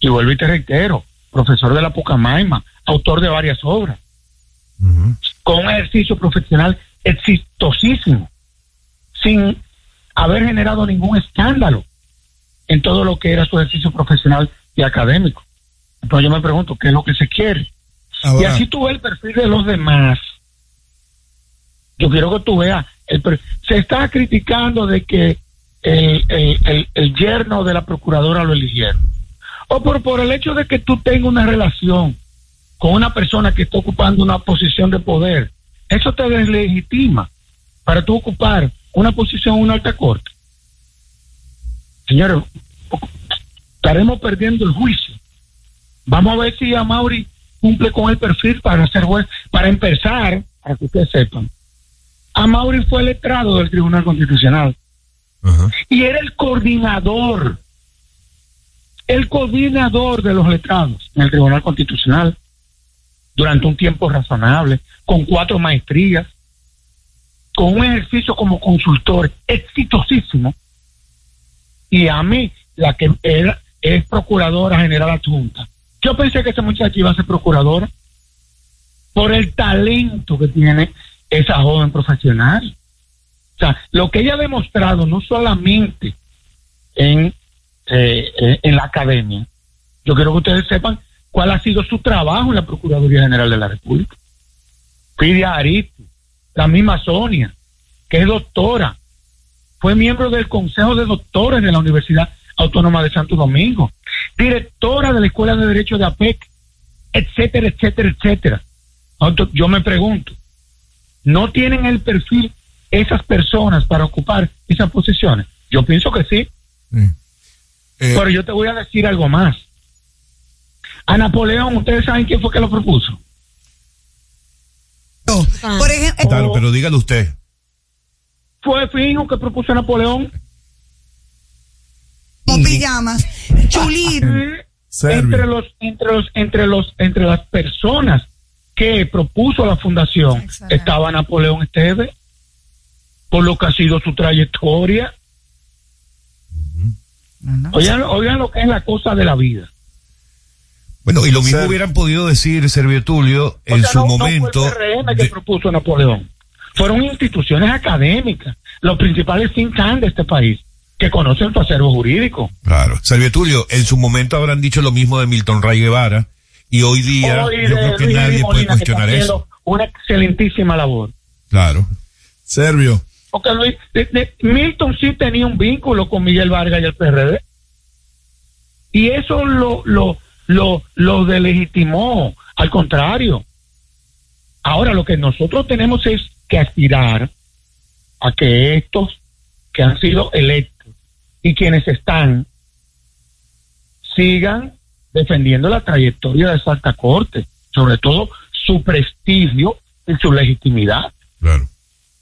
Y vuelvo y te reitero, profesor de la Pucamaima, autor de varias obras, uh-huh. con un ejercicio profesional exitosísimo, sin haber generado ningún escándalo en todo lo que era su ejercicio profesional y académico. Entonces yo me pregunto, ¿qué es lo que se quiere? Ahora, y así tú ves el perfil de los demás. Yo quiero que tú veas, el per... se está criticando de que el, el, el, el yerno de la procuradora lo eligieron, o por, por el hecho de que tú tengas una relación con una persona que está ocupando una posición de poder, eso te deslegitima para tú ocupar una posición en una alta corte. Señores, estaremos perdiendo el juicio. Vamos a ver si a Mauri cumple con el perfil para ser juez. Para empezar, para que ustedes sepan, Amaury fue letrado del Tribunal Constitucional. Uh-huh. Y era el coordinador, el coordinador de los letrados en el Tribunal Constitucional durante un tiempo razonable, con cuatro maestrías, con un ejercicio como consultor exitosísimo. Y a mí, la que era, es procuradora general adjunta. Yo pensé que esta muchacha iba a ser procuradora por el talento que tiene esa joven profesional. O sea, lo que ella ha demostrado no solamente en, eh, en la academia. Yo quiero que ustedes sepan cuál ha sido su trabajo en la Procuraduría General de la República. Fidias Aristy, la misma Sonia, que es doctora, fue miembro del Consejo de Doctores de la Universidad Autónoma de Santo Domingo, directora de la Escuela de Derecho de A P E C, etcétera, etcétera, etcétera. Yo me pregunto, ¿no tienen el perfil esas personas para ocupar esas posiciones? Yo pienso que sí. sí. Eh, Pero yo te voy a decir algo más. A Napoleón, ¿ustedes saben quién fue que lo propuso? No, por ejemplo, claro, pero dígalo usted. Fue Finjus que propuso a Napoleón. O pijamas, chulito. Entre los, entre los, entre los, entre las personas que propuso la fundación, excelente, estaba Napoleón Esteves, por lo que ha sido su trayectoria. Uh-huh. No, no. Oigan, oigan lo que es la cosa de la vida. Bueno, y lo mismo Ser... hubieran podido decir, Servio Tulio, en o sea, su no, momento. No fue el P R M que de... propuso Napoleón. Fueron instituciones académicas, los principales think tanks de este país, que conocen su acervo jurídico. Claro. Servio Tulio, en su momento habrán dicho lo mismo de Milton Ray Guevara, y hoy día hoy yo creo que Luis nadie Molina, puede cuestionar eso. Una excelentísima labor. Claro. Servio. Porque Luis, de, de, Milton sí tenía un vínculo con Miguel Vargas y el P R D. Y eso lo, lo, lo, lo delegitimó. Al contrario. Ahora lo que nosotros tenemos es que aspirar a que estos que han sido electos y quienes están sigan defendiendo la trayectoria de esa alta corte, sobre todo su prestigio y su legitimidad. Claro.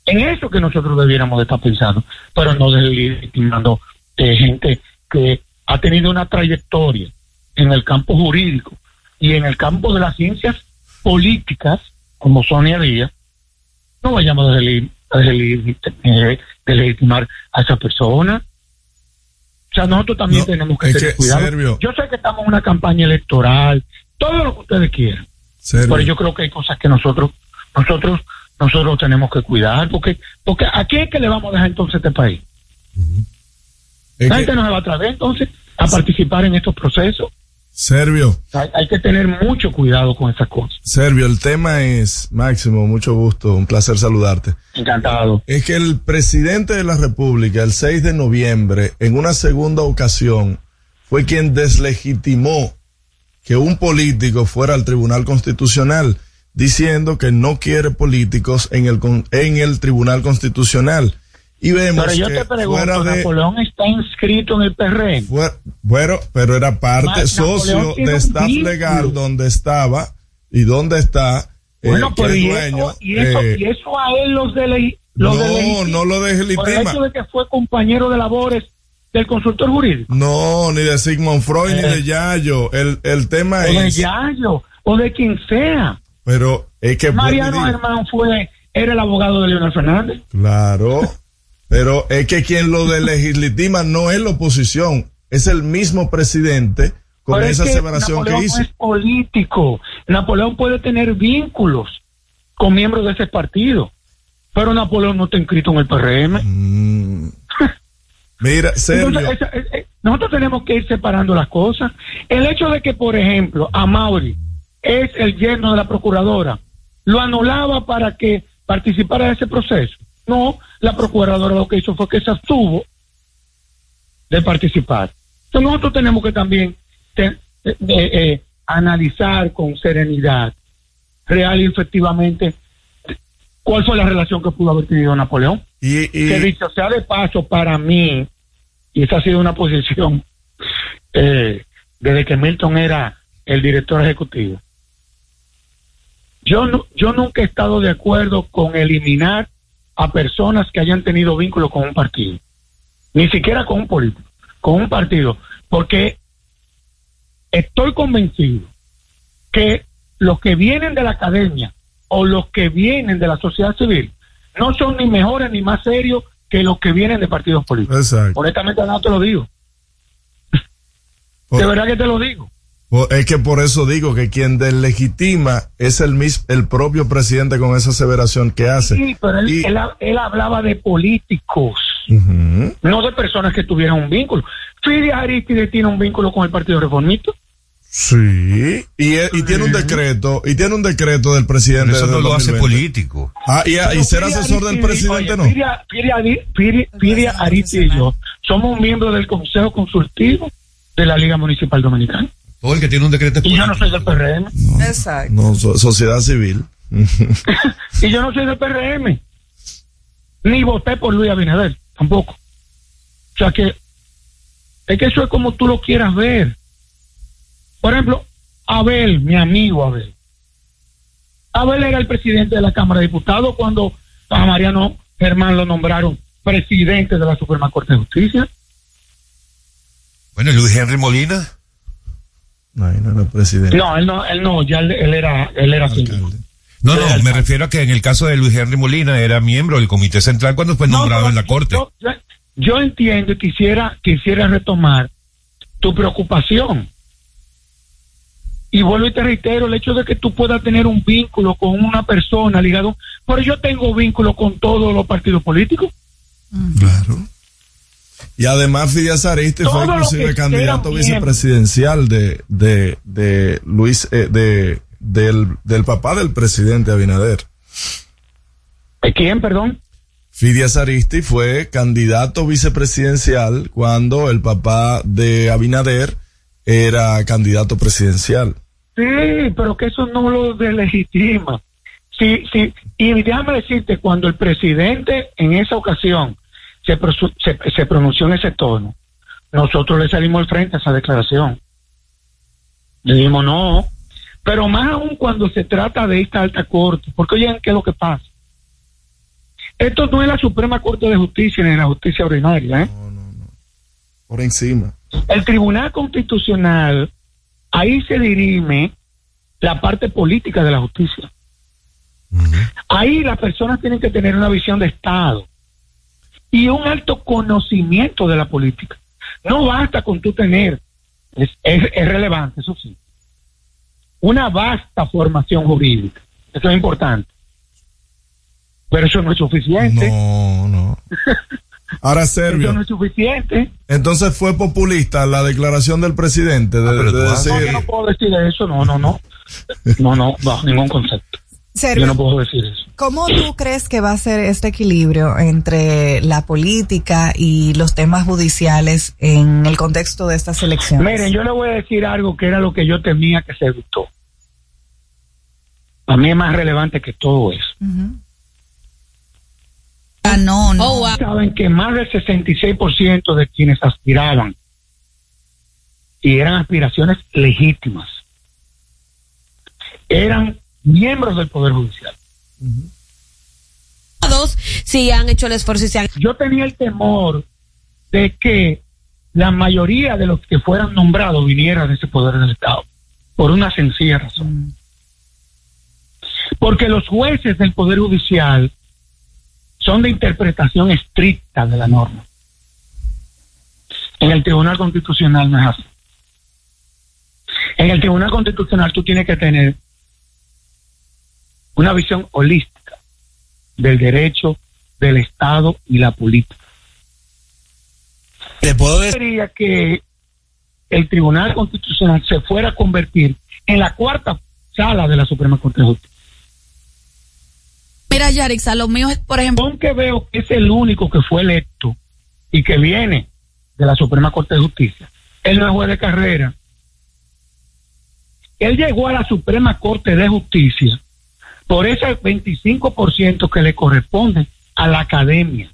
En eso que nosotros debiéramos estar pensando, pero no deslegitimando eh, gente que ha tenido una trayectoria en el campo jurídico y en el campo de las ciencias políticas, como Sonia Díaz. No vayamos a deslegitimar a esa persona. O sea, nosotros también no, tenemos que tener cuidado. Servio, yo sé que estamos en una campaña electoral, todo lo que ustedes quieran. Servio. Pero yo creo que hay cosas que nosotros nosotros nosotros tenemos que cuidar, porque porque ¿a quién es que le vamos a dejar entonces este país? Uh-huh. Es la gente nos va a traer entonces a sí. participar en estos procesos. Servio. Hay, hay que tener mucho cuidado con esas cosas. Servio, el tema es, Máximo, mucho gusto, un placer saludarte. Encantado. Es que el presidente de la República, el seis de noviembre, en una segunda ocasión, fue quien deslegitimó que un político fuera al Tribunal Constitucional, diciendo que no quiere políticos en el, en el Tribunal Constitucional. Y vemos pero yo que te pregunto, de, Napoleón está inscrito en el P R M. Fuera, bueno, pero era parte Mas, socio de staff vínculo. legal donde estaba y donde está bueno, eh, pero el y dueño. Eso, y, eso, eh, y eso a él los delegitima. No, de no lo deslegitima. Por el hecho de que fue compañero de labores del consultor jurídico. No, ni de Sigmund Freud, eh. ni de Yayo. El, el tema o es... de Yayo, o de quien sea. Pero es que... Mariano Germán fue, era el abogado de Leonel Fernández. Claro. Pero es que quien lo deslegitima no es la oposición, es el mismo presidente con pero esa es que separación Napoleón que hizo. Napoleón es político, Napoleón puede tener vínculos con miembros de ese partido, pero Napoleón no está inscrito en el P R M. Mm. Mira, Servio. Entonces, es, es, es, nosotros tenemos que ir separando las cosas. El hecho de que, por ejemplo, Amaury es el yerno de la procuradora, lo anulaba para que participara de ese proceso. No, la procuradora lo que hizo fue que se abstuvo de participar. Entonces nosotros tenemos que también te, eh, eh, eh, analizar con serenidad, real y efectivamente, cuál fue la relación que pudo haber tenido Napoleón. Y, y... que dicho sea de paso, para mí, y esa ha sido una posición eh, desde que Milton era el director ejecutivo, Yo, no, yo nunca he estado de acuerdo con eliminar a personas que hayan tenido vínculo con un partido, ni siquiera con un político, con un partido, porque estoy convencido que los que vienen de la academia o los que vienen de la sociedad civil no son ni mejores ni más serios que los que vienen de partidos políticos. Exacto. Honestamente, no te lo digo. Por, de verdad que te lo digo. Es que por eso digo que quien deslegitima es el mismo, el propio presidente con esa aseveración que hace. Sí, pero él, y... él, él hablaba de políticos, uh-huh. no de personas que tuvieran un vínculo. Fidias Aristy tiene un vínculo con el Partido Reformista. Sí, y, y tiene un decreto, y tiene un decreto del presidente. Eso no lo hace político. Ah, y, y ser asesor del presidente, no. Fidias Aristy y yo somos miembros del Consejo Consultivo de la Liga Municipal Dominicana. Todo el que tiene un decreto es político. Y yo no soy del P R M. No, exacto. No, sociedad civil. Y yo no soy del P R M. Ni voté por Luis Abinader, tampoco. O sea que, es que eso es como tú lo quieras ver. Por ejemplo, Abel, mi amigo Abel. Abel era el presidente de la Cámara de Diputados cuando a Mariano Germán lo nombraron presidente de la Suprema Corte de Justicia. Bueno, Luis Henry Molina. No, él no era presidente. No, él no, él no, ya él, él era, él era alcalde. No, no, me refiero a que en el caso de Luis Henry Molina era miembro del Comité Central cuando fue no, nombrado en la Corte. Yo, yo entiendo y quisiera, quisiera retomar tu preocupación. Y vuelvo y te reitero, el hecho de que tú puedas tener un vínculo con una persona ligado, pero yo tengo vínculo con todos los partidos políticos. Claro. Y además Fidias Aristy fue inclusive candidato vicepresidencial de, de, de Luis, eh, de, del, del papá del presidente Abinader. ¿Quién, perdón? Fidias Aristy fue candidato vicepresidencial cuando el papá de Abinader era candidato presidencial. Sí, pero que eso no lo deslegitima. Sí, sí. Y déjame decirte, cuando el presidente en esa ocasión se, se, se pronunció en ese tono, nosotros le salimos al frente a esa declaración. Le dijimos no. Pero más aún cuando se trata de esta alta corte, porque oigan, ¿qué es lo que pasa? Esto no es la Suprema Corte de Justicia ni la justicia ordinaria, ¿eh? No, no, no. Por encima. El Tribunal Constitucional, ahí se dirime la parte política de la justicia. Uh-huh. Ahí las personas tienen que tener una visión de Estado y un alto conocimiento de la política. No basta con tú tener, es, es, es relevante, eso sí, una vasta formación jurídica. Eso es importante. Pero eso no es suficiente. No, no. Ahora, Servio, eso no es suficiente. Entonces fue populista la declaración del presidente de, ah, de decir... No, yo no puedo decir eso, no, no, no. No, no, bajo ningún concepto. Servio, yo no puedo decir eso. ¿Cómo tú crees que va a ser este equilibrio entre la política y los temas judiciales en el contexto de estas elecciones? Miren, yo le voy a decir algo que era lo que yo temía que se evitó. A mí es más relevante que todo eso. Uh-huh. Ah, no, no. Oh, wow. Saben que más del sesenta y seis por ciento de quienes aspiraban, y eran aspiraciones legítimas, eran miembros del Poder Judicial. Uh-huh. Todos sí han hecho el esfuerzo y se han... Yo tenía el temor de que la mayoría de los que fueran nombrados vinieran de ese poder del Estado, por una sencilla razón. Porque los jueces del Poder Judicial son de interpretación estricta de la norma. En el Tribunal Constitucional no es así. En el Tribunal Constitucional tú tienes que tener una visión holística del derecho, del Estado y la política. ¿Te puedo decir? Yo quería que el Tribunal Constitucional se fuera a convertir en la cuarta sala de la Suprema Corte de Justicia. Mira, Yarixa, lo mío es, por ejemplo... Con que veo que es el único que fue electo y que viene de la Suprema Corte de Justicia. Él no es juez de carrera. Él llegó a la Suprema Corte de Justicia por ese veinticinco por ciento que le corresponde a la academia.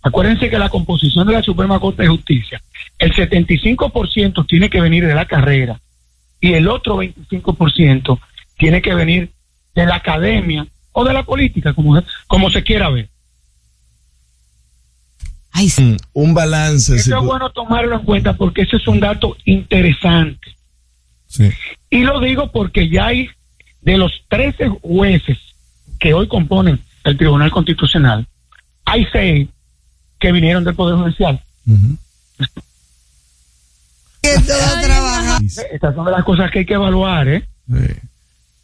Acuérdense que la composición de la Suprema Corte de Justicia, el setenta y cinco por ciento tiene que venir de la carrera y el otro veinticinco por ciento tiene que venir de la academia o de la política, como, como se quiera ver. Ay, sí. Un balance. Eso si es tú... bueno tomarlo en cuenta porque ese es un dato interesante. Sí. Y lo digo porque ya hay de los trece jueces que hoy componen el Tribunal Constitucional, hay seis que vinieron del Poder Judicial. Uh-huh. Que todo trabaja. Estas son las cosas que hay que evaluar, ¿eh? Sí.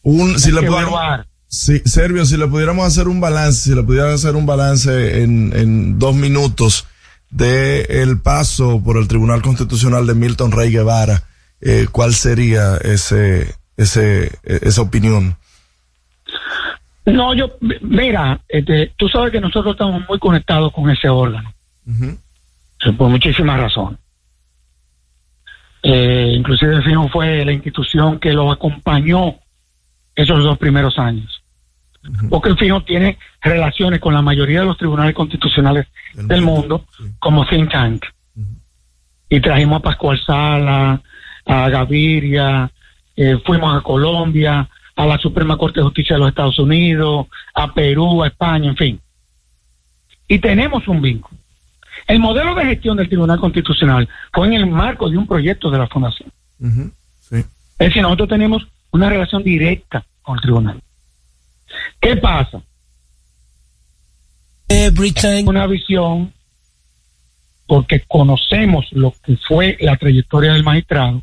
Un, si hay lo que pudiéramos, evaluar. Sí, Servio, si le pudiéramos hacer un balance, si le pudiéramos hacer un balance en, en dos minutos de el paso por el Tribunal Constitucional de Milton Ray Guevara, eh, ¿cuál sería ese, ese, esa opinión? No, yo, mira, este, tú sabes que nosotros estamos muy conectados con ese órgano. Uh-huh. Por muchísimas razones. Eh, inclusive Finjus fue la institución que lo acompañó esos dos primeros años. Uh-huh. Porque Finjus tiene relaciones con la mayoría de los tribunales constitucionales del, del mundo, mundo sí. Como think tank. Uh-huh. Y trajimos a Pascual Sala, a Gaviria, eh, fuimos a Colombia, a la Suprema Corte de Justicia de los Estados Unidos, a Perú, a España, en fin. Y tenemos un vínculo. El modelo de gestión del Tribunal Constitucional fue en el marco de un proyecto de la Fundación. Uh-huh, sí. Es decir, nosotros tenemos una relación directa con el Tribunal. ¿Qué pasa? Tenemos una visión, porque conocemos lo que fue la trayectoria del magistrado,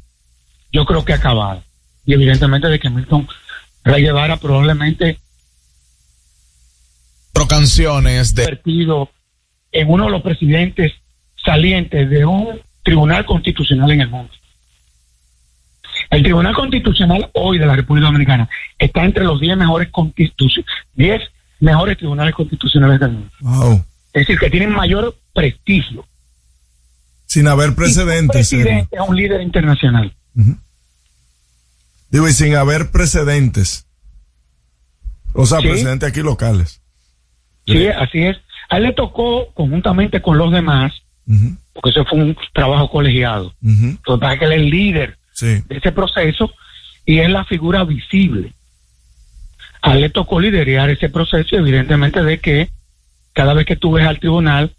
yo creo que acabada. Y evidentemente de que Milton Ray Guevara probablemente... Pro canciones de... Partido en uno de los presidentes salientes de un tribunal constitucional en el mundo. El Tribunal Constitucional hoy de la República Dominicana está entre los diez mejores constitu- diez mejores tribunales constitucionales del mundo. Wow. Es decir, que tienen mayor prestigio. Sin haber precedentes. Un presidente es un líder internacional. Uh-huh. Digo, y sin haber precedentes. O sea, ¿sí? Precedentes aquí locales. Sí, sí, así es. A él le tocó, conjuntamente con los demás, uh-huh. porque eso fue un trabajo colegiado. Uh-huh. Total, que él es el líder sí. de ese proceso y es la figura visible. A él le tocó liderar ese proceso, evidentemente, de que cada vez que tú ves al tribunal,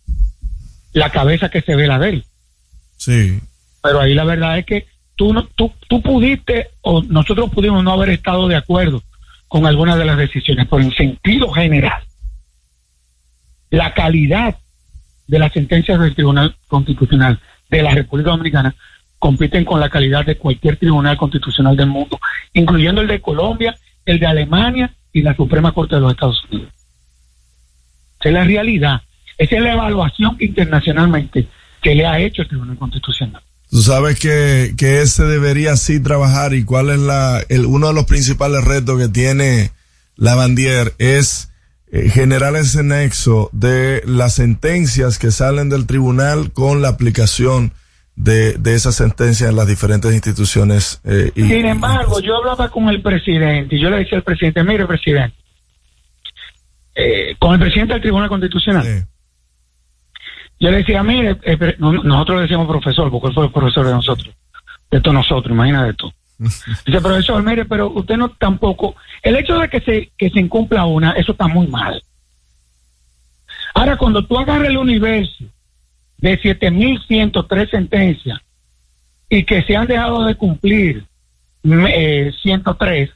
la cabeza que se ve la de él. Sí. Pero ahí la verdad es que tú, no, tú, tú pudiste, o nosotros pudimos no haber estado de acuerdo con algunas de las decisiones, pero en sentido general. La calidad de las sentencias del Tribunal Constitucional de la República Dominicana compiten con la calidad de cualquier tribunal constitucional del mundo, incluyendo el de Colombia, el de Alemania y la Suprema Corte de los Estados Unidos. Esa es la realidad, esa es la evaluación internacionalmente que le ha hecho el Tribunal Constitucional. Tú sabes que, que ese debería sí trabajar, y cuál es la el, uno de los principales retos que tiene Lavandier es... generar ese nexo de las sentencias que salen del tribunal con la aplicación de, de esas sentencias en las diferentes instituciones. Eh, y, Sin embargo, yo hablaba con el presidente y yo le decía al presidente, mire presidente, eh, con el presidente del Tribunal Constitucional, sí. yo le decía, mire, eh, nosotros le decíamos profesor, porque él fue el profesor de nosotros, de todos nosotros, imagínate tú. Dice, profesor, mire, pero usted no tampoco, el hecho de que se que se incumpla una, eso está muy mal. Ahora, cuando tú agarras el universo de siete mil ciento tres sentencias y que se han dejado de cumplir eh, ciento tres,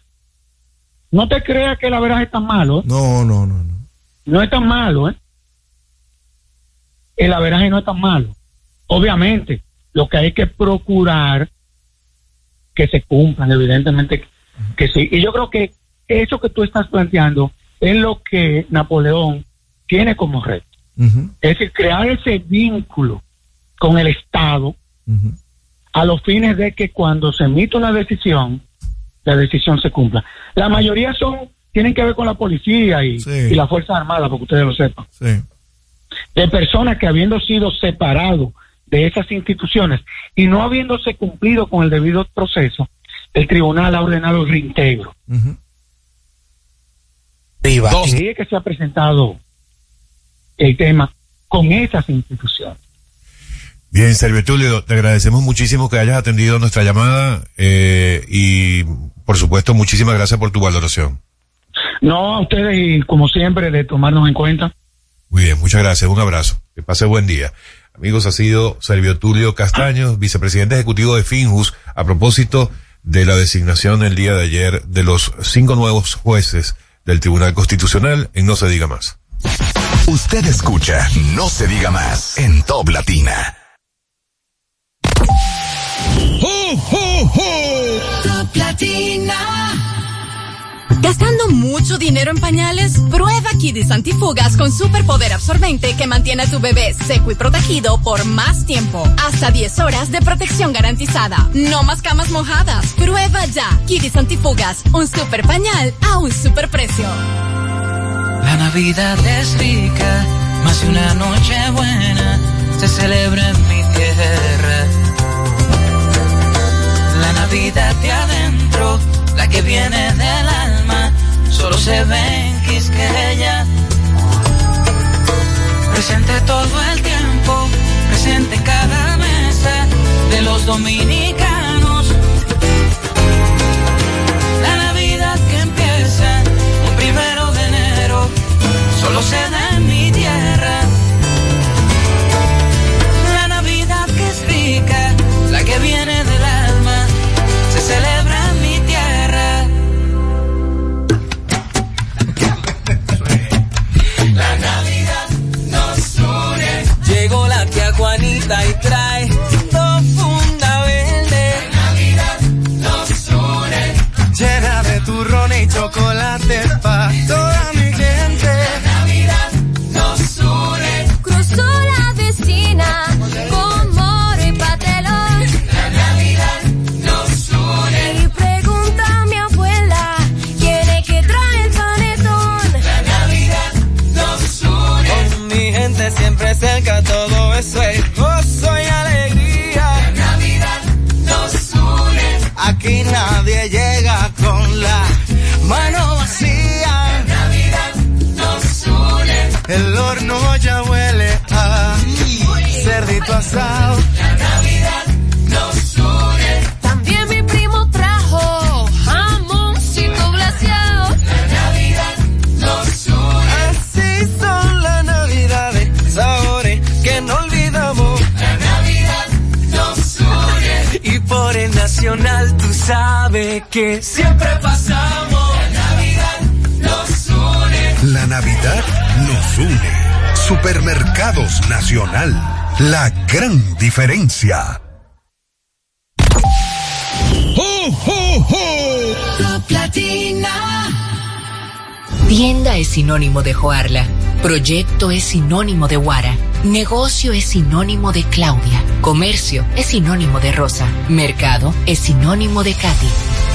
no te creas que la verdad es tan malo. No, no, no, no. No es tan malo, ¿eh? El averaje no es tan malo. Obviamente, lo que hay que procurar que se cumplan, evidentemente que sí, y yo creo que eso que tú estás planteando es lo que Napoleón tiene como reto, uh-huh. es decir, crear ese vínculo con el Estado uh-huh. a los fines de que cuando se emite una decisión, la decisión se cumpla. La mayoría son, tienen que ver con la policía y, sí. y las Fuerzas Armadas, porque ustedes lo sepan, sí. de personas que habiendo sido separados de esas instituciones y no habiéndose cumplido con el debido proceso, el tribunal ha ordenado el reintegro. Uh-huh. Así es que se ha presentado el tema con esas instituciones. Bien, Servio Tulio, te agradecemos muchísimo que hayas atendido nuestra llamada eh, y Por supuesto, muchísimas gracias por tu valoración. No, a ustedes, y como siempre, de tomarnos en cuenta. Muy bien, muchas gracias, un abrazo. Que pase buen día. Amigos, ha sido Servio Tulio Castaño, vicepresidente ejecutivo de Finjus, a propósito de la designación el día de ayer de los cinco nuevos jueces del Tribunal Constitucional en No Se Diga Más. Usted escucha No Se Diga Más en Top Latina. ¡Ho, ho, ho! Top Latina. ¿Gastando mucho dinero en pañales? Prueba Kidis Antifugas con superpoder absorbente que mantiene a tu bebé seco y protegido por más tiempo. Hasta diez horas de protección garantizada. No más camas mojadas. Prueba ya Kidis Antifugas, un super pañal a un super precio. La Navidad es rica, más de una noche buena se celebra en mi tierra. La Navidad de adentro, la que viene del alma, solo se ve en Quisqueya. Presente todo el tiempo, presente en cada mesa de los dominicanos. La Navidad que empieza el primero de enero, solo se da en mi tierra. La Navidad que es rica, la que viene del alma, se celebra. Juanita y trae tofunda verde. La Navidad nos une, llena de turrones y chocolate pa' toda mi gente. La Navidad nos une, cruzó la vecina con moro y patelón. La Navidad nos une, y pregunta a mi abuela quién es que trae el panetón. La Navidad nos une, con mi gente siempre cerca todo. Eso es gozo y alegría. La Navidad nos une. Aquí nadie llega con la mano vacía. La Navidad nos une. El horno ya huele a uy, cerdito uy, asado. La Navidad nos une. También mi primo trajo jamoncito glaseado. La Navidad nos une. Así son las navidades, sabores que no. Por el Nacional, tú sabes que siempre pasamos. La Navidad nos une. La Navidad nos une. Supermercados Nacional. La gran diferencia. ¡Ho, ho, ho! Top Latina. Tienda es sinónimo de Joarla. Proyecto es sinónimo de Guara. Negocio es sinónimo de Claudia. Comercio es sinónimo de Rosa. Mercado es sinónimo de Katy.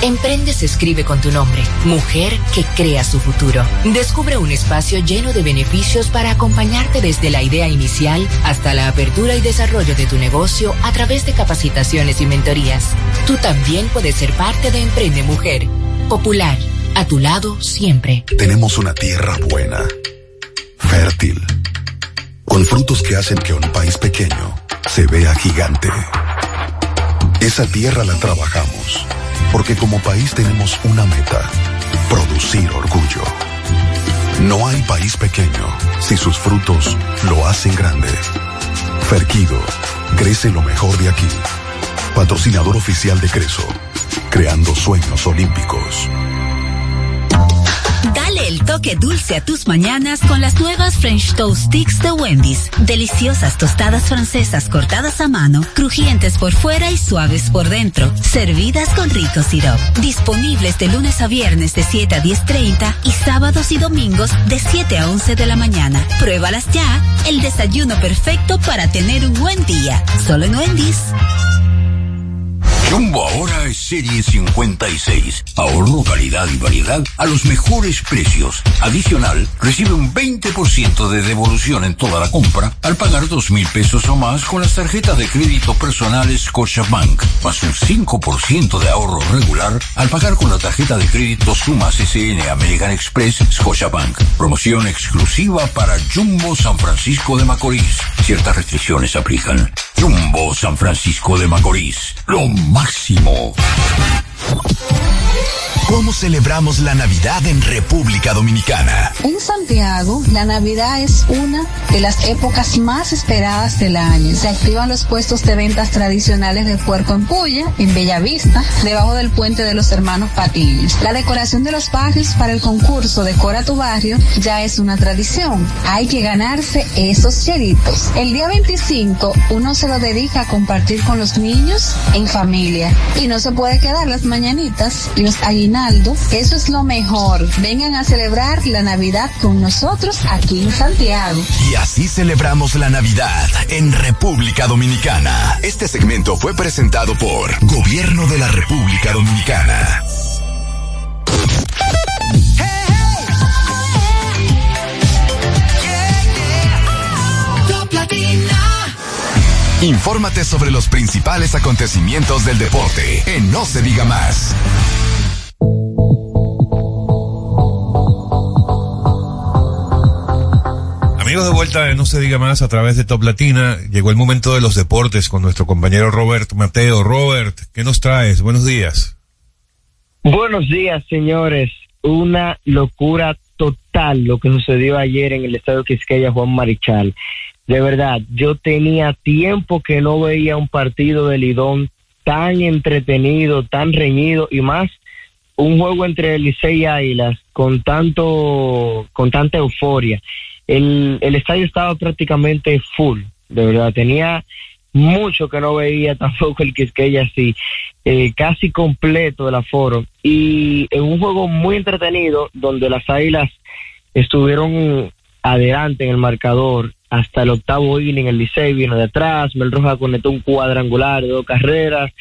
Emprende se escribe con tu nombre. Mujer que crea su futuro. Descubre un espacio lleno de beneficios para acompañarte desde la idea inicial hasta la apertura y desarrollo de tu negocio a través de capacitaciones y mentorías. Tú también puedes ser parte de Emprende Mujer. Popular, a tu lado siempre. Tenemos una tierra buena, fértil, con frutos que hacen que un país pequeño se vea gigante. Esa tierra la trabajamos, porque como país tenemos una meta: producir orgullo. No hay país pequeño si sus frutos lo hacen grande. Ferquido, crece lo mejor de aquí. Patrocinador oficial de Creso, creando sueños olímpicos. Dale el toque dulce a tus mañanas con las nuevas French Toast Sticks de Wendy's. Deliciosas tostadas francesas cortadas a mano, crujientes por fuera y suaves por dentro, servidas con rico sirope. Disponibles de lunes a viernes de siete a diez treinta y sábados y domingos de siete a once de la mañana. Pruébalas ya, el desayuno perfecto para tener un buen día. Solo en Wendy's. Jumbo ahora es serie cincuenta y seis. Ahorro, calidad y variedad a los mejores precios. Adicional, recibe un veinte por ciento de devolución en toda la compra al pagar dos mil pesos o más con las tarjetas de crédito personales Scotiabank, más un cinco por ciento de ahorro regular al pagar con la tarjeta de crédito Sumas S N American Express Scotiabank. Promoción exclusiva para Jumbo San Francisco de Macorís. Ciertas restricciones aplican. Jumbo San Francisco de Macorís, lo máximo. ¿Cómo celebramos la Navidad en República Dominicana? En Santiago, la Navidad es una de las épocas más esperadas del año. Se activan los puestos de ventas tradicionales de puerco en puya, en Bellavista, debajo del puente de los hermanos Patiños. La decoración de los barrios para el concurso Decora tu Barrio ya es una tradición. Hay que ganarse esos chelitos. El día veinticinco, uno se lo dedica a compartir con los niños en familia. Y no se puede quedar las mañanitas y los aguinaldos. Eso es lo mejor. Vengan a celebrar la Navidad con nosotros aquí en Santiago. Y así celebramos la Navidad en República Dominicana. Este segmento fue presentado por Gobierno de la República Dominicana. Infórmate sobre los principales acontecimientos del deporte en No Se Diga Más. Amigos, de vuelta en No Se Diga Más a través de Top Latina. Llegó el momento de los deportes con nuestro compañero Robert Mateo. Robert, ¿qué nos traes? Buenos días. Buenos días, señores. Una locura total lo que sucedió ayer en el estadio Quisqueya Juan Marichal. De verdad, yo tenía tiempo que no veía un partido de Lidón tan entretenido, tan reñido, y más un juego entre Licey y Águilas con tanto, con tanta euforia. El, el estadio estaba prácticamente full, de verdad, tenía mucho que no veía tampoco el Quisqueya así, eh, casi completo el aforo, y en un juego muy entretenido donde las Águilas estuvieron adelante en el marcador hasta el octavo inning. El Licey vino de atrás, Mel Rojas conectó un cuadrangular de dos carreras,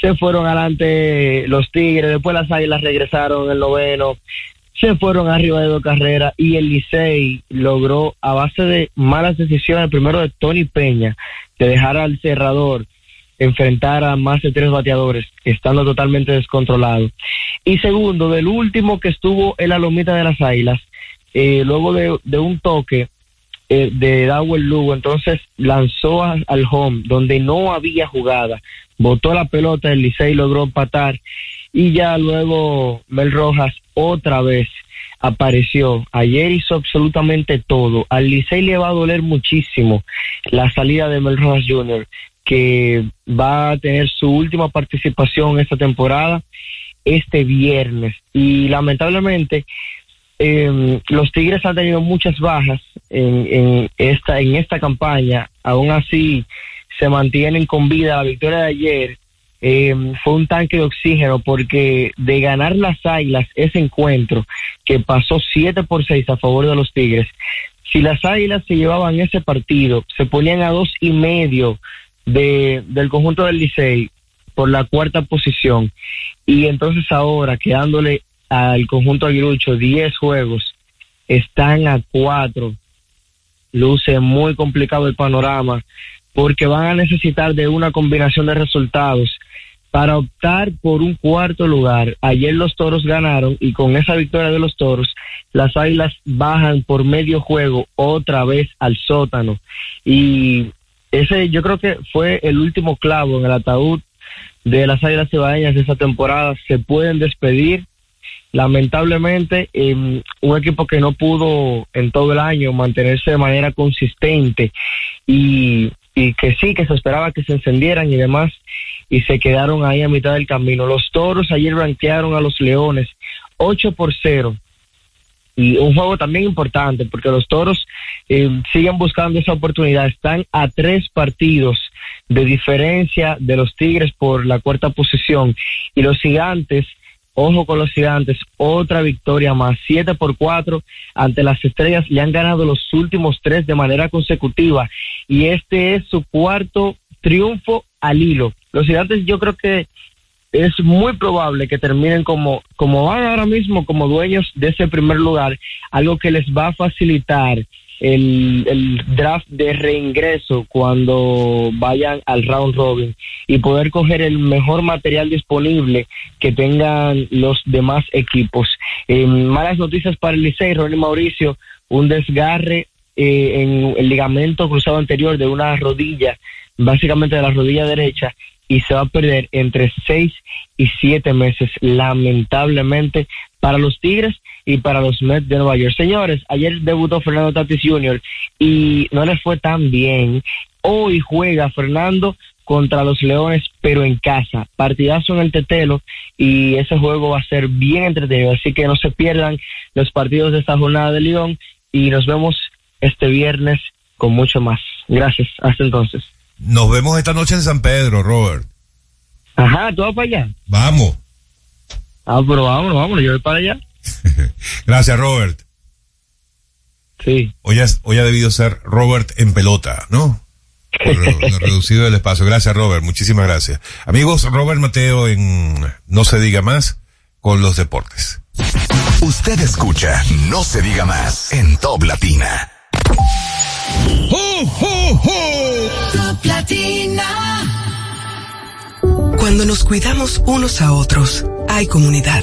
se fueron adelante los Tigres, después las Águilas regresaron en el noveno, se fueron arriba de dos carreras, y el Licey logró, a base de malas decisiones, primero de Tony Peña, de dejar al cerrador enfrentar a más de tres bateadores, estando totalmente descontrolado. Y segundo, del último que estuvo en la lomita de las Águilas, eh, luego de, de un toque eh, de Dawel Lugo, entonces lanzó a, al home, donde no había jugada, botó la pelota, el Licey logró empatar, y ya luego Mel Rojas otra vez apareció. Ayer hizo absolutamente todo. Al Licey le va a doler muchísimo la salida de Mel Rojas junior, que va a tener su última participación esta temporada este viernes. Y lamentablemente eh, los Tigres han tenido muchas bajas en, en esta en esta campaña. Aún así se mantienen con vida. La victoria de ayer Eh, fue un tanque de oxígeno, porque de ganar las Águilas ese encuentro, que pasó siete por seis a favor de los Tigres, si las Águilas se llevaban ese partido, se ponían a dos y medio de, del conjunto del Licey por la cuarta posición, y entonces ahora, quedándole al conjunto aguilucho diez juegos, están a cuatro. Luce muy complicado el panorama, porque van a necesitar de una combinación de resultados para optar por un cuarto lugar. Ayer los Toros ganaron, y con esa victoria de los Toros, las Águilas bajan por medio juego otra vez al sótano, y ese yo creo que fue el último clavo en el ataúd de las Águilas cibaeñas de esta temporada. Se pueden despedir, lamentablemente, eh, un equipo que no pudo en todo el año mantenerse de manera consistente, y y que sí, que se esperaba que se encendieran y demás, y se quedaron ahí a mitad del camino. Los Toros ayer blanquearon a los Leones ocho por cero, y un juego también importante, porque los Toros eh, siguen buscando esa oportunidad, están a tres partidos de diferencia de los Tigres por la cuarta posición. Y los Gigantes, ojo con los Gigantes, otra victoria más, siete por cuatro ante las Estrellas. Le han ganado los últimos tres de manera consecutiva, y este es su cuarto triunfo al hilo. Los Gigantes, yo creo que es muy probable que terminen como, como van ahora mismo, como dueños de ese primer lugar, algo que les va a facilitar el, el draft de reingreso cuando vayan al round robin, y poder coger el mejor material disponible que tengan los demás equipos. Eh, malas noticias para el Licey, Ronnie Mauricio, un desgarre eh, en el ligamento cruzado anterior de una rodilla, básicamente de la rodilla derecha, y se va a perder entre seis y siete meses, lamentablemente, para los Tigres y para los Mets de Nueva York. Señores, ayer debutó Fernando Tatis junior y no le fue tan bien. Hoy juega Fernando contra los Leones, pero en casa. Partidazo en el Tetelo, y ese juego va a ser bien entretenido. Así que no se pierdan los partidos de esta jornada de Lidón, y nos vemos este viernes con mucho más. Gracias, hasta entonces. Nos vemos esta noche en San Pedro, Robert. Ajá, ¿tú vas para allá? Vamos. Ah, pero vámonos, vámonos, yo voy para allá. Gracias, Robert. Sí. Hoy, has, hoy ha debido ser Robert en pelota, ¿no? Por lo reducido del espacio. Gracias, Robert, muchísimas gracias. Amigos, Robert Mateo en No Se Diga Más con los deportes. Usted escucha No Se Diga Más en Top Latina. ¡Ho, ho, ho! Top Latina. Cuando nos cuidamos unos a otros, hay comunidad.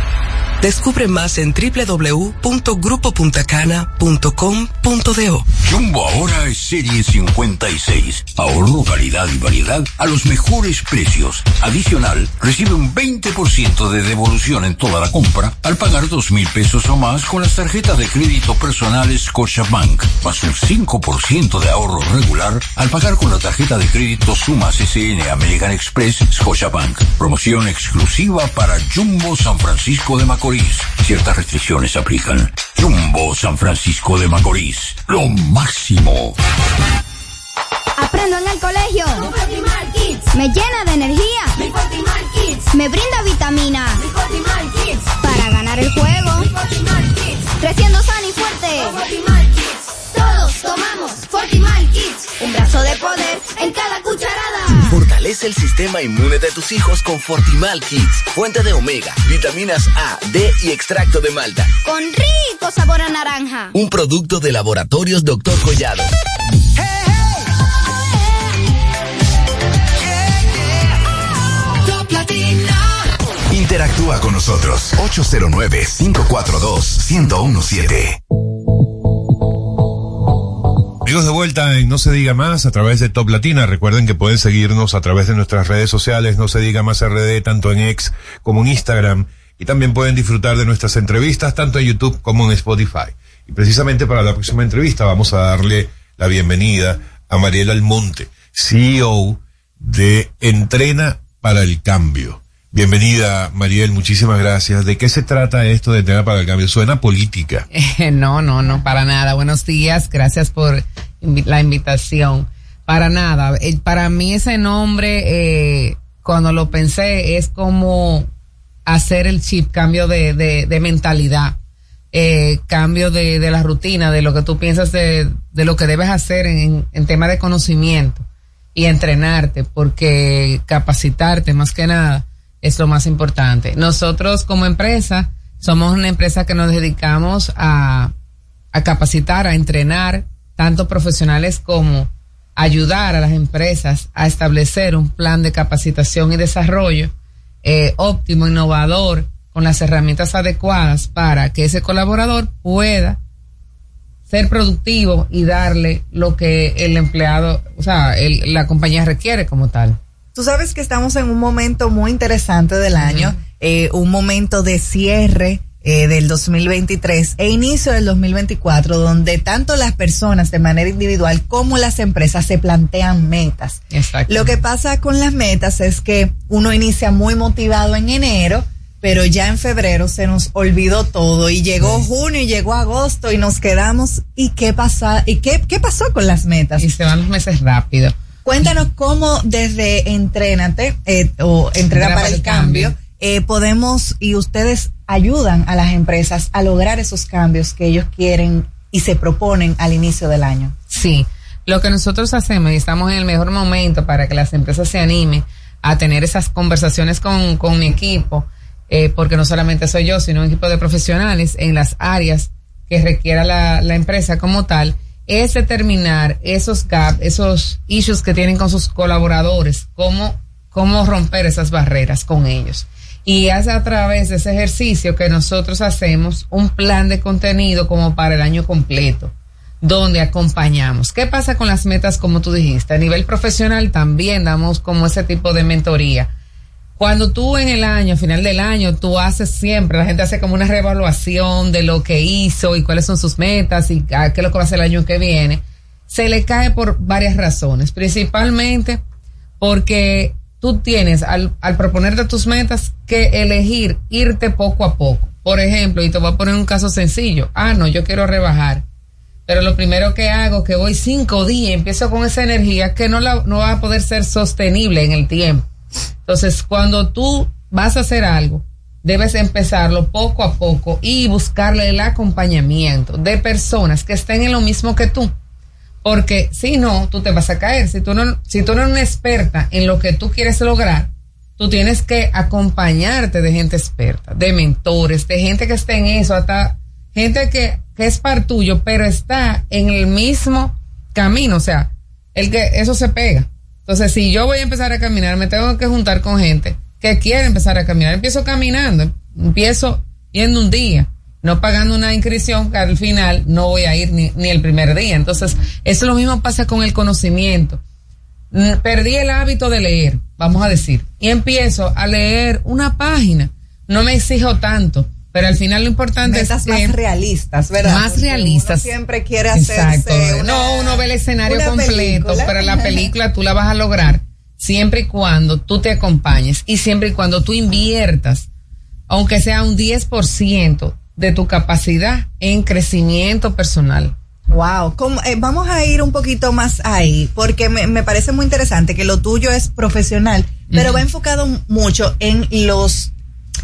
Descubre más en doble u doble u doble u punto grupo punta cana punto com punto do. Jumbo ahora es serie cincuenta y seis. Ahorro, calidad y variedad a los mejores precios. Adicional, recibe un veinte por ciento de devolución en toda la compra al pagar dos mil pesos o más con las tarjetas de crédito personales Scotiabank, más un cinco por ciento de ahorro regular al pagar con la tarjeta de crédito Sumas S N American Express Scotiabank. Promoción exclusiva para Jumbo San Francisco de Macorís. Ciertas restricciones aplican. Jumbo San Francisco de Macorís. Lo máximo. Aprendo en el colegio. Con Fortimark Kids. Me llena de energía. Mi Fortimark Kids. Me brinda vitamina. Mi Fortimark Kids. Para ganar el juego. Mi Fortimark Kids. Creciendo sano y fuerte. Con Fortimark Kids. Todos tomamos Fortimark Kids. Un brazo de poder en cada cucharada. Fortalece el sistema inmune de tus hijos con Fortimark Kids, fuente de omega, vitaminas A, D y extracto de malta. Con rico sabor a naranja. Un producto de Laboratorios doctor Collado. Hey, hey. Interactúa con nosotros. ocho cero nueve, cinco cuatro dos, uno cero uno siete. Amigos, de vuelta en No Se Diga Más a través de Top Latina. Recuerden que pueden seguirnos a través de nuestras redes sociales, No Se Diga Más R D, tanto en X como en Instagram. Y también pueden disfrutar de nuestras entrevistas, tanto en YouTube como en Spotify. Y precisamente para la próxima entrevista vamos a darle la bienvenida a Mariela Almonte, C E O de Entrena para el Cambio. Bienvenida, Mariel, muchísimas gracias. ¿De qué se trata esto de Entrena para el Cambio? Suena política. Eh, no, no, no, para nada. Buenos días, gracias por invi- la invitación. Para nada. Eh, para mí ese nombre, eh, cuando lo pensé, es como hacer el chip, cambio de, de, de mentalidad, eh, cambio de, de la rutina, de lo que tú piensas, de, de lo que debes hacer en, en tema de conocimiento y entrenarte, porque capacitarte más que nada es lo más importante. Nosotros como empresa somos una empresa que nos dedicamos a, a capacitar, a entrenar tanto profesionales como ayudar a las empresas a establecer un plan de capacitación y desarrollo eh, óptimo, innovador, con las herramientas adecuadas para que ese colaborador pueda ser productivo y darle lo que el empleado, o sea, el, la compañía requiere como tal. Tú sabes que estamos en un momento muy interesante del año, uh-huh. eh, un momento de cierre eh, del dos mil veintitrés e inicio del dos mil veinticuatro, donde tanto las personas de manera individual como las empresas se plantean metas. Exacto. Lo que pasa con las metas es que uno inicia muy motivado en enero, pero ya en febrero se nos olvidó todo y llegó junio y llegó agosto y nos quedamos. ¿Y qué pasa? ¿Y qué, qué pasó con las metas? Y se van los meses rápido. Cuéntanos cómo desde Entrénate eh, o Entrena para, para el Cambio, cambio eh, podemos y ustedes ayudan a las empresas a lograr esos cambios que ellos quieren y se proponen al inicio del año. Sí, lo que nosotros hacemos, y estamos en el mejor momento para que las empresas se animen a tener esas conversaciones con, con mi equipo, eh, porque no solamente soy yo, sino un equipo de profesionales en las áreas que requiera la, la empresa como tal, es determinar esos gaps, esos issues que tienen con sus colaboradores, cómo, cómo romper esas barreras con ellos. Y es a través de ese ejercicio que nosotros hacemos un plan de contenido como para el año completo, donde acompañamos. ¿Qué pasa con las metas, como tú dijiste? A nivel profesional también damos como ese tipo de mentoría. Cuando tú en el año, a final del año, tú haces siempre, la gente hace como una reevaluación de lo que hizo y cuáles son sus metas y qué es lo que va a hacer el año que viene, se le cae por varias razones, principalmente porque tú tienes, al, al proponerte tus metas, que elegir irte poco a poco. Por ejemplo, y te voy a poner un caso sencillo, ah, no, yo quiero rebajar, pero lo primero que hago es que voy cinco días, empiezo con esa energía que no, la, no va a poder ser sostenible en el tiempo. Entonces, cuando tú vas a hacer algo, debes empezarlo poco a poco y buscarle el acompañamiento de personas que estén en lo mismo que tú, porque si no, tú te vas a caer. Si tú no, si tú no eres una experta en lo que tú quieres lograr, tú tienes que acompañarte de gente experta, de mentores, de gente que esté en eso, hasta gente que, que es par tuyo, pero está en el mismo camino, o sea, el que eso se pega. Entonces, si yo voy a empezar a caminar, me tengo que juntar con gente que quiere empezar a caminar. Empiezo caminando, empiezo yendo un día, no pagando una inscripción que al final no voy a ir ni, ni el primer día. Entonces, eso lo mismo pasa con el conocimiento. Perdí el hábito de leer, vamos a decir, y empiezo a leer una página. No me exijo tanto, pero al final lo importante metas es que más realistas, ¿verdad? Más porque realistas. Uno siempre quiere hacerse una, no, uno ve el escenario completo, película. Pero la película tú la vas a lograr siempre y cuando tú te acompañes y siempre y cuando tú inviertas, aunque sea un diez por ciento de tu capacidad en crecimiento personal. Wow, como, eh, vamos a ir un poquito más ahí, porque me, me parece muy interesante que lo tuyo es profesional, pero uh-huh. va enfocado mucho en los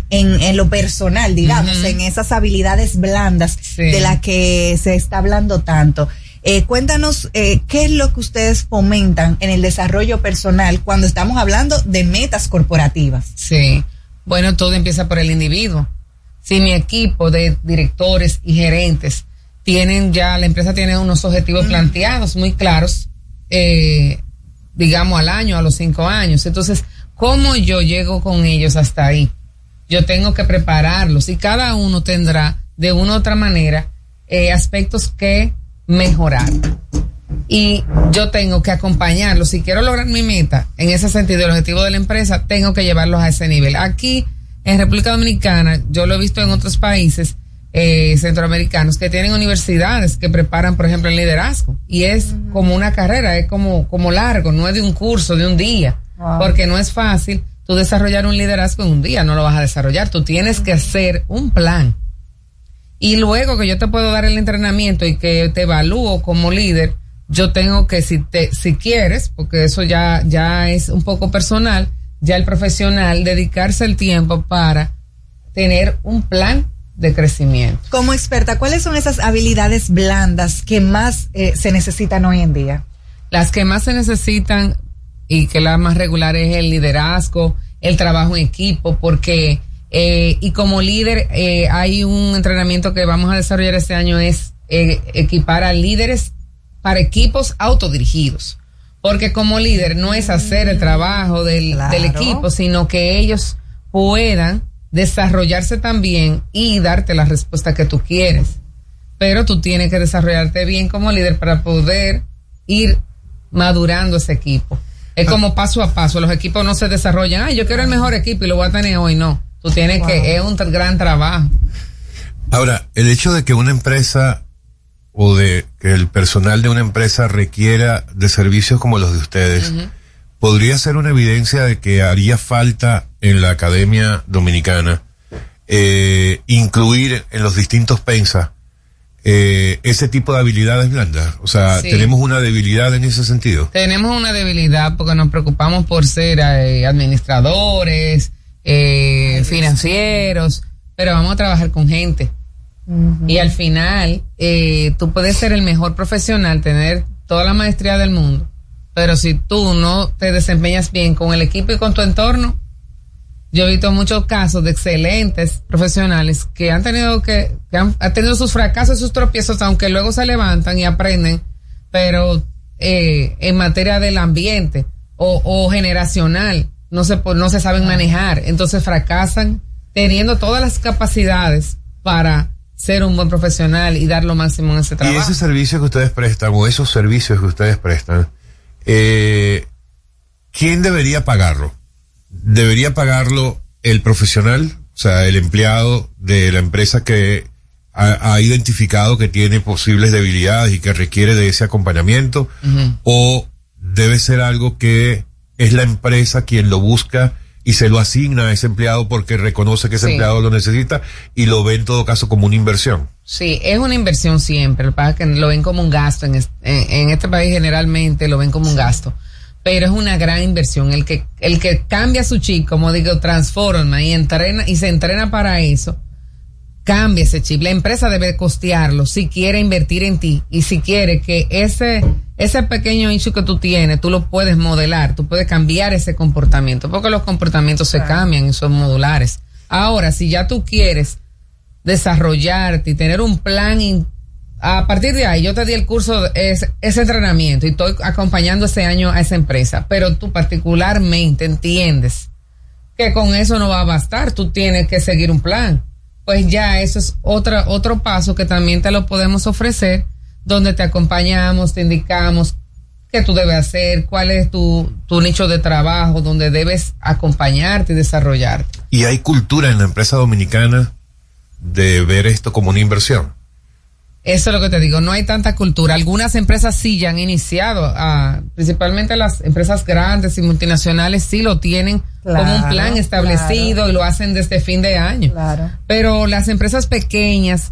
En, en lo personal, digamos, uh-huh. en esas habilidades blandas sí. de las que se está hablando tanto. Eh, cuéntanos eh, qué es lo que ustedes fomentan en el desarrollo personal cuando estamos hablando de metas corporativas. Sí, bueno, todo empieza por el individuo. Si mi equipo de directores y gerentes tienen ya, la empresa tiene unos objetivos uh-huh. planteados muy claros, eh, digamos al año, a los cinco años. Entonces, ¿cómo yo llego con ellos hasta ahí? Yo tengo que prepararlos y cada uno tendrá de una u otra manera eh, aspectos que mejorar y yo tengo que acompañarlos. Si quiero lograr mi meta, en ese sentido el objetivo de la empresa, tengo que llevarlos a ese nivel. Aquí en República Dominicana, yo lo he visto en otros países eh, centroamericanos que tienen universidades que preparan, por ejemplo, el liderazgo, y es uh-huh. como una carrera, es como, como largo, no es de un curso, de un día, wow. porque no es fácil. Tú desarrollar un liderazgo en un día no lo vas a desarrollar, tú tienes que hacer un plan. Y luego que yo te puedo dar el entrenamiento y que te evalúo como líder, yo tengo que, si te, si quieres, porque eso ya, ya es un poco personal, ya el profesional dedicarse el tiempo para tener un plan de crecimiento. Como experta, ¿cuáles son esas habilidades blandas que más eh, se necesitan hoy en día? Las que más se necesitan y que la más regular es el liderazgo, el trabajo en equipo, porque eh, y como líder eh, hay un entrenamiento que vamos a desarrollar este año, es eh, equipar a líderes para equipos autodirigidos, porque como líder no es hacer el trabajo del, claro. del equipo, sino que ellos puedan desarrollarse también y darte la respuesta que tú quieres, pero tú tienes que desarrollarte bien como líder para poder ir madurando ese equipo. Es como paso a paso, los equipos no se desarrollan, ay, yo quiero el mejor equipo y lo voy a tener hoy, no. Tú tienes wow. que, es un gran trabajo. Ahora, el hecho de que una empresa o de que el personal de una empresa requiera de servicios como los de ustedes, uh-huh. podría ser una evidencia de que haría falta en la Academia Dominicana eh, incluir en los distintos pensas Eh, ese tipo de habilidades blandas, o sea, sí. tenemos una debilidad en ese sentido. Tenemos una debilidad porque nos preocupamos por ser eh, administradores, eh, financieros, pero vamos a trabajar con gente. Uh-huh. Y al final, eh, tú puedes ser el mejor profesional, tener toda la maestría del mundo, pero si tú no te desempeñas bien con el equipo y con tu entorno, Yo he visto muchos casos de excelentes profesionales que han tenido que, que han, han tenido sus fracasos y sus tropiezos, aunque luego se levantan y aprenden, pero eh, en materia del ambiente o, o generacional no se no se saben manejar, entonces fracasan teniendo todas las capacidades para ser un buen profesional y dar lo máximo en ese trabajo. Y ese servicio que ustedes prestan, o esos servicios que ustedes prestan, eh, ¿quién debería pagarlo? ¿Debería pagarlo el profesional, o sea, el empleado de la empresa que ha, ha identificado que tiene posibles debilidades y que requiere de ese acompañamiento? Uh-huh. ¿O debe ser algo que es la empresa quien lo busca y se lo asigna a ese empleado porque reconoce que ese sí. empleado lo necesita y lo ve en todo caso como una inversión? Sí, es una inversión siempre. Lo que pasa es que lo ven como un gasto. En, es, en, en este país generalmente lo ven como un gasto. Pero es una gran inversión. El que, el que cambia su chip, como digo, transforma y entrena y se entrena para eso, cambia ese chip. La empresa debe costearlo si quiere invertir en ti y si quiere que ese... ese pequeño issue que tú tienes, tú lo puedes modelar, tú puedes cambiar ese comportamiento, porque los comportamientos se cambian y son modulares. Ahora, si ya tú quieres desarrollarte y tener un plan, in, a partir de ahí, yo te di el curso, ese, ese entrenamiento, y estoy acompañando ese año a esa empresa, pero tú particularmente entiendes que con eso no va a bastar, tú tienes que seguir un plan. Pues ya eso es otro, otro paso que también te lo podemos ofrecer, donde te acompañamos, te indicamos qué tú debes hacer, cuál es tu, tu nicho de trabajo, donde debes acompañarte y desarrollarte. ¿Y hay cultura en la empresa dominicana de ver esto como una inversión? Eso es lo que te digo, no hay tanta cultura. Algunas empresas sí ya han iniciado, a, principalmente las empresas grandes y multinacionales sí lo tienen claro, como un plan establecido claro. y lo hacen desde fin de año. Claro. Pero las empresas pequeñas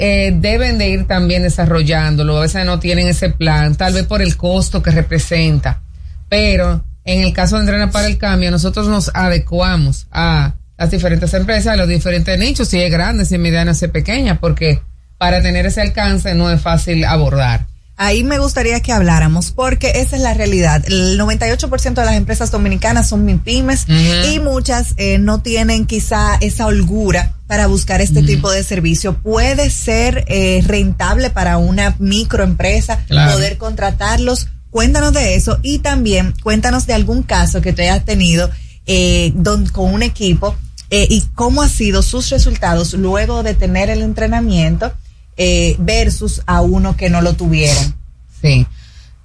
Eh, deben de ir también desarrollándolo, a veces no tienen ese plan, tal vez por el costo que representa, pero en el caso de Entrena para el Cambio, nosotros nos adecuamos a las diferentes empresas, a los diferentes nichos, si es grande, si es mediana, si es pequeña, porque para tener ese alcance no es fácil abordar. Ahí me gustaría que habláramos, porque esa es la realidad. El noventa y ocho por ciento de las empresas dominicanas son MIPYMES uh-huh. y muchas eh, no tienen quizá esa holgura para buscar este uh-huh. tipo de servicio. Puede ser eh, rentable para una microempresa claro. poder contratarlos. Cuéntanos de eso y también cuéntanos de algún caso que tú hayas tenido eh, don, con un equipo eh, y cómo han sido sus resultados luego de tener el entrenamiento Eh, versus a uno que no lo tuviera. Sí.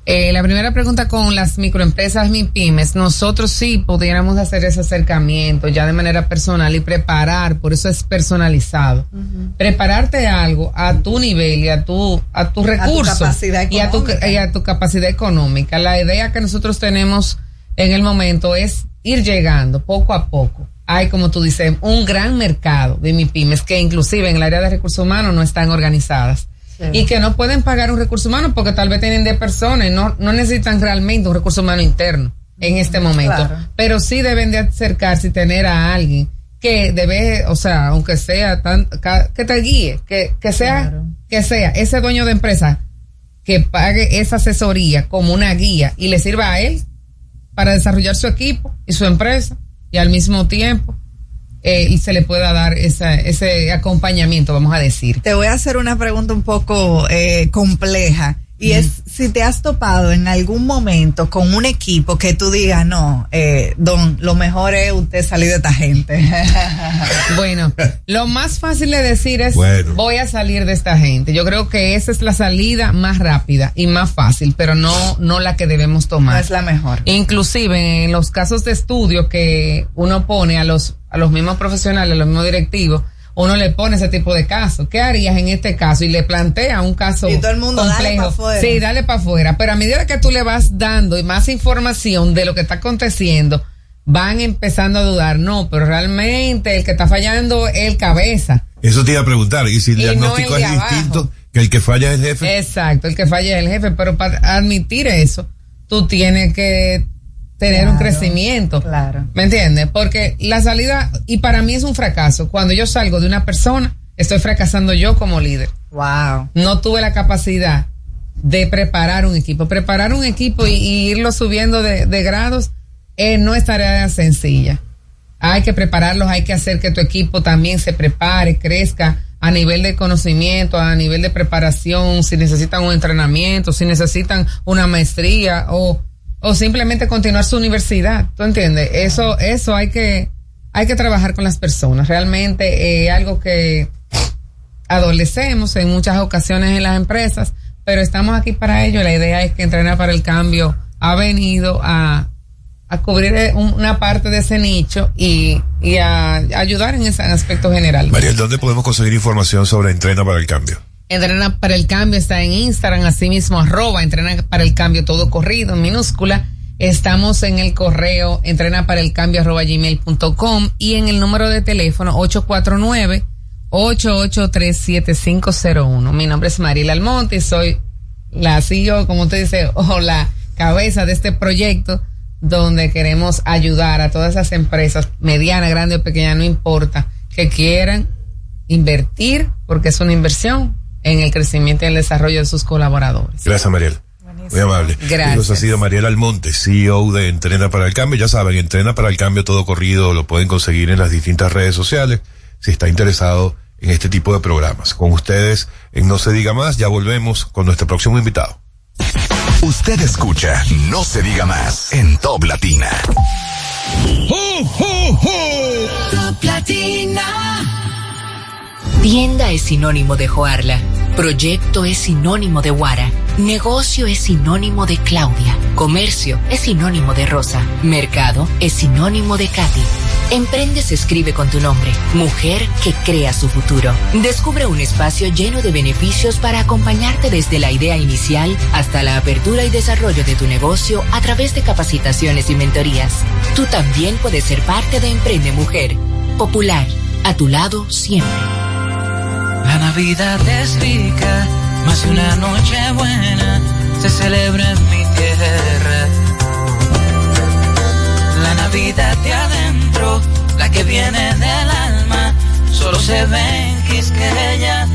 Eh, la primera pregunta con las microempresas MIPYMES, nosotros sí pudiéramos hacer ese acercamiento ya de manera personal y preparar, por eso es personalizado. Uh-huh. Prepararte algo a tu nivel y a tu a tus recursos y a tu y a tu capacidad económica. La idea que nosotros tenemos en el momento es ir llegando poco a poco. Hay, como tú dices, un gran mercado de MIPYMES que inclusive en el área de recursos humanos no están organizadas sí. y que no pueden pagar un recurso humano porque tal vez tienen de personas, no, no necesitan realmente un recurso humano interno en este momento, claro. pero sí deben de acercarse y tener a alguien que debe, o sea, aunque sea tan, que te guíe, que, que sea, claro. que sea ese dueño de empresa que pague esa asesoría como una guía y le sirva a él para desarrollar su equipo y su empresa. Y al mismo tiempo, eh, y se le pueda dar esa, ese acompañamiento, vamos a decir. Te voy a hacer una pregunta un poco eh, compleja, y mm. es si te has topado en algún momento con un equipo que tú digas, no, eh, don, lo mejor es usted salir de esta gente. Bueno, lo más fácil de decir es, bueno. voy a salir de esta gente. Yo creo que esa es la salida más rápida y más fácil, pero no, no la que debemos tomar. No es la mejor. Inclusive en los casos de estudio que uno pone a los, a los mismos profesionales, a los mismos directivos, uno le pone ese tipo de casos. ¿Qué harías en este caso? Y le plantea un caso complejo. Y todo el mundo complejo. Dale para afuera. Sí, dale para afuera. Pero a medida que tú le vas dando y más información de lo que está aconteciendo, van empezando a dudar. No, pero realmente el que está fallando es el cabeza. Eso te iba a preguntar. Y si el y diagnóstico no el es distinto, abajo. Que el que falla es el jefe. Exacto, el que falla es el jefe. Pero para admitir eso, tú tienes que tener claro, un crecimiento, claro. ¿me entiendes? Porque la salida, y para mí es un fracaso, cuando yo salgo de una persona, estoy fracasando yo como líder. Wow. No tuve la capacidad de preparar un equipo. Preparar un equipo y, y irlo subiendo de, de grados eh, no es tarea sencilla. hay que prepararlos, hay que hacer que tu equipo también se prepare, crezca a nivel de conocimiento, a nivel de preparación, si necesitan un entrenamiento, si necesitan una maestría o, o simplemente continuar su universidad, ¿tú entiendes? Eso, eso hay que, hay que trabajar con las personas, realmente eh, algo que adolecemos en muchas ocasiones en las empresas, pero estamos aquí para ello. La idea es que Entrenar para el Cambio ha venido a a cubrir una parte de ese nicho y, y a ayudar en ese aspecto general. Mariel, ¿dónde podemos conseguir información sobre Entrena para el Cambio? Entrena para el Cambio está en Instagram, así mismo, arroba Entrena para el Cambio, todo corrido, en minúscula. Estamos en el correo entrena para el cambio arroba gmail punto com y en el número de teléfono ocho cuatro nueve, ocho ocho tres, siete cinco cero uno. Mi nombre es Mariel Almonte y soy la C E O, como usted dice, o la cabeza de este proyecto, donde queremos ayudar a todas esas empresas, mediana, grande o pequeña, no importa, que quieran invertir, porque es una inversión en el crecimiento y el desarrollo de sus colaboradores. Gracias, Mariel. Buenísimo. Muy amable. Gracias. Nos ha sido Mariel Almonte, C E O de Entrena para el Cambio. Ya saben, Entrena para el Cambio, todo corrido, lo pueden conseguir en las distintas redes sociales, si está interesado en este tipo de programas. Con ustedes, en No Se Diga Más, ya volvemos con nuestro próximo invitado. Usted escucha No Se Diga Más en Top Latina. ¡Ho, ho, ho! Top Latina. Tienda es sinónimo de Joarla. Proyecto es sinónimo de Guara. Negocio es sinónimo de Claudia. Comercio es sinónimo de Rosa. Mercado es sinónimo de Katy. Emprende se escribe con tu nombre, mujer que crea su futuro. Descubre un espacio lleno de beneficios para acompañarte desde la idea inicial hasta la apertura y desarrollo de tu negocio a través de capacitaciones y mentorías. Tú también puedes ser parte de Emprende Mujer. Popular, a tu lado siempre. La Navidad es rica, más una noche buena se celebra en mi tierra. La Navidad de adentro, la que viene del alma, solo se ve en Quisqueya.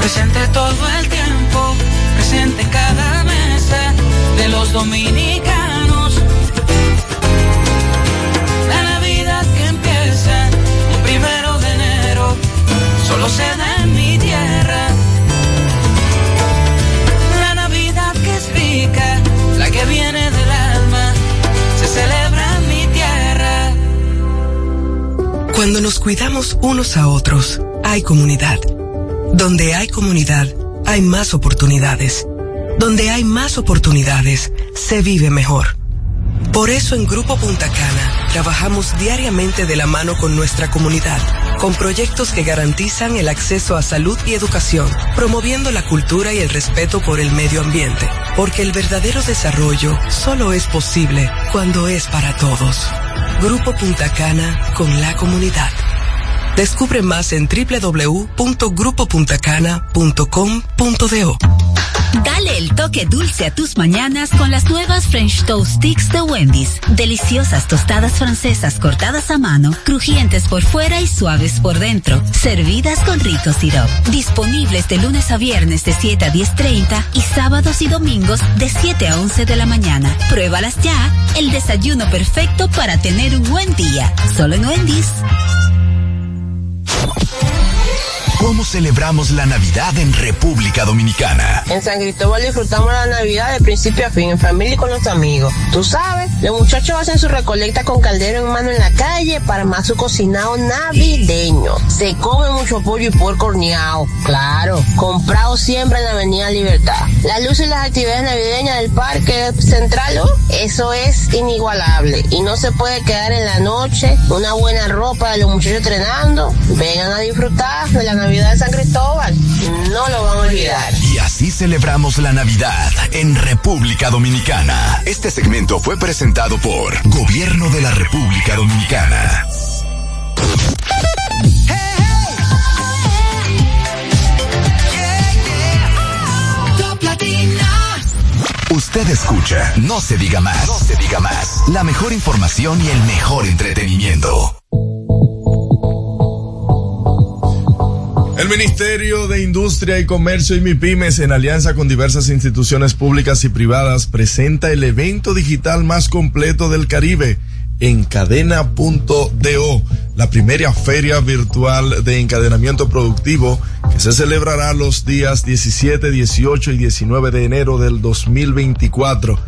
Presente todo el tiempo, presente en cada mesa de los dominicanos. La Navidad que empieza un primero de enero, solo se da en mi tierra. La Navidad que es rica, la que viene del alma, se celebra en mi tierra. Cuando nos cuidamos unos a otros, hay comunidad. Donde hay comunidad, hay más oportunidades. Donde hay más oportunidades, se vive mejor. Por eso en Grupo Punta Cana trabajamos diariamente de la mano con nuestra comunidad, con proyectos que garantizan el acceso a salud y educación, promoviendo la cultura y el respeto por el medio ambiente, porque el verdadero desarrollo solo es posible cuando es para todos. Grupo Punta Cana, con la comunidad. Descubre más en doble u doble u doble u punto grupo punta cana punto com punto do. Dale el toque dulce a tus mañanas con las nuevas French Toast Sticks de Wendy's. Deliciosas tostadas francesas cortadas a mano, crujientes por fuera y suaves por dentro, servidas con rico sirope. Disponibles de lunes a viernes de siete a diez y media y sábados y domingos de siete a once de la mañana. Pruébalas ya, el desayuno perfecto para tener un buen día. Solo en Wendy's. ¿Cómo celebramos la Navidad en República Dominicana? En San Cristóbal disfrutamos la Navidad de principio a fin, en familia y con los amigos. Tú sabes, los muchachos hacen su recolecta con caldero en mano en la calle para más su cocinado navideño. Se come mucho pollo y puerco horneado, claro, comprado siempre en la Avenida Libertad. Las luces y las actividades navideñas del Parque Central, eso es inigualable y no se puede quedar en la noche. Una buena ropa de los muchachos entrenando, vengan a disfrutar de la Navidad. Navidad de San Cristóbal, no lo van a olvidar. Y así celebramos la Navidad en República Dominicana. Este segmento fue presentado por Gobierno de la República Dominicana. Usted escucha No Se Diga Más. No Se Diga Más. La mejor información y el mejor entretenimiento. El Ministerio de Industria y Comercio y MIPYMES, en alianza con diversas instituciones públicas y privadas, presenta el evento digital más completo del Caribe, en cadena punto do, la primera feria virtual de encadenamiento productivo que se celebrará los días diecisiete, dieciocho y diecinueve de enero del dos mil veinticuatro.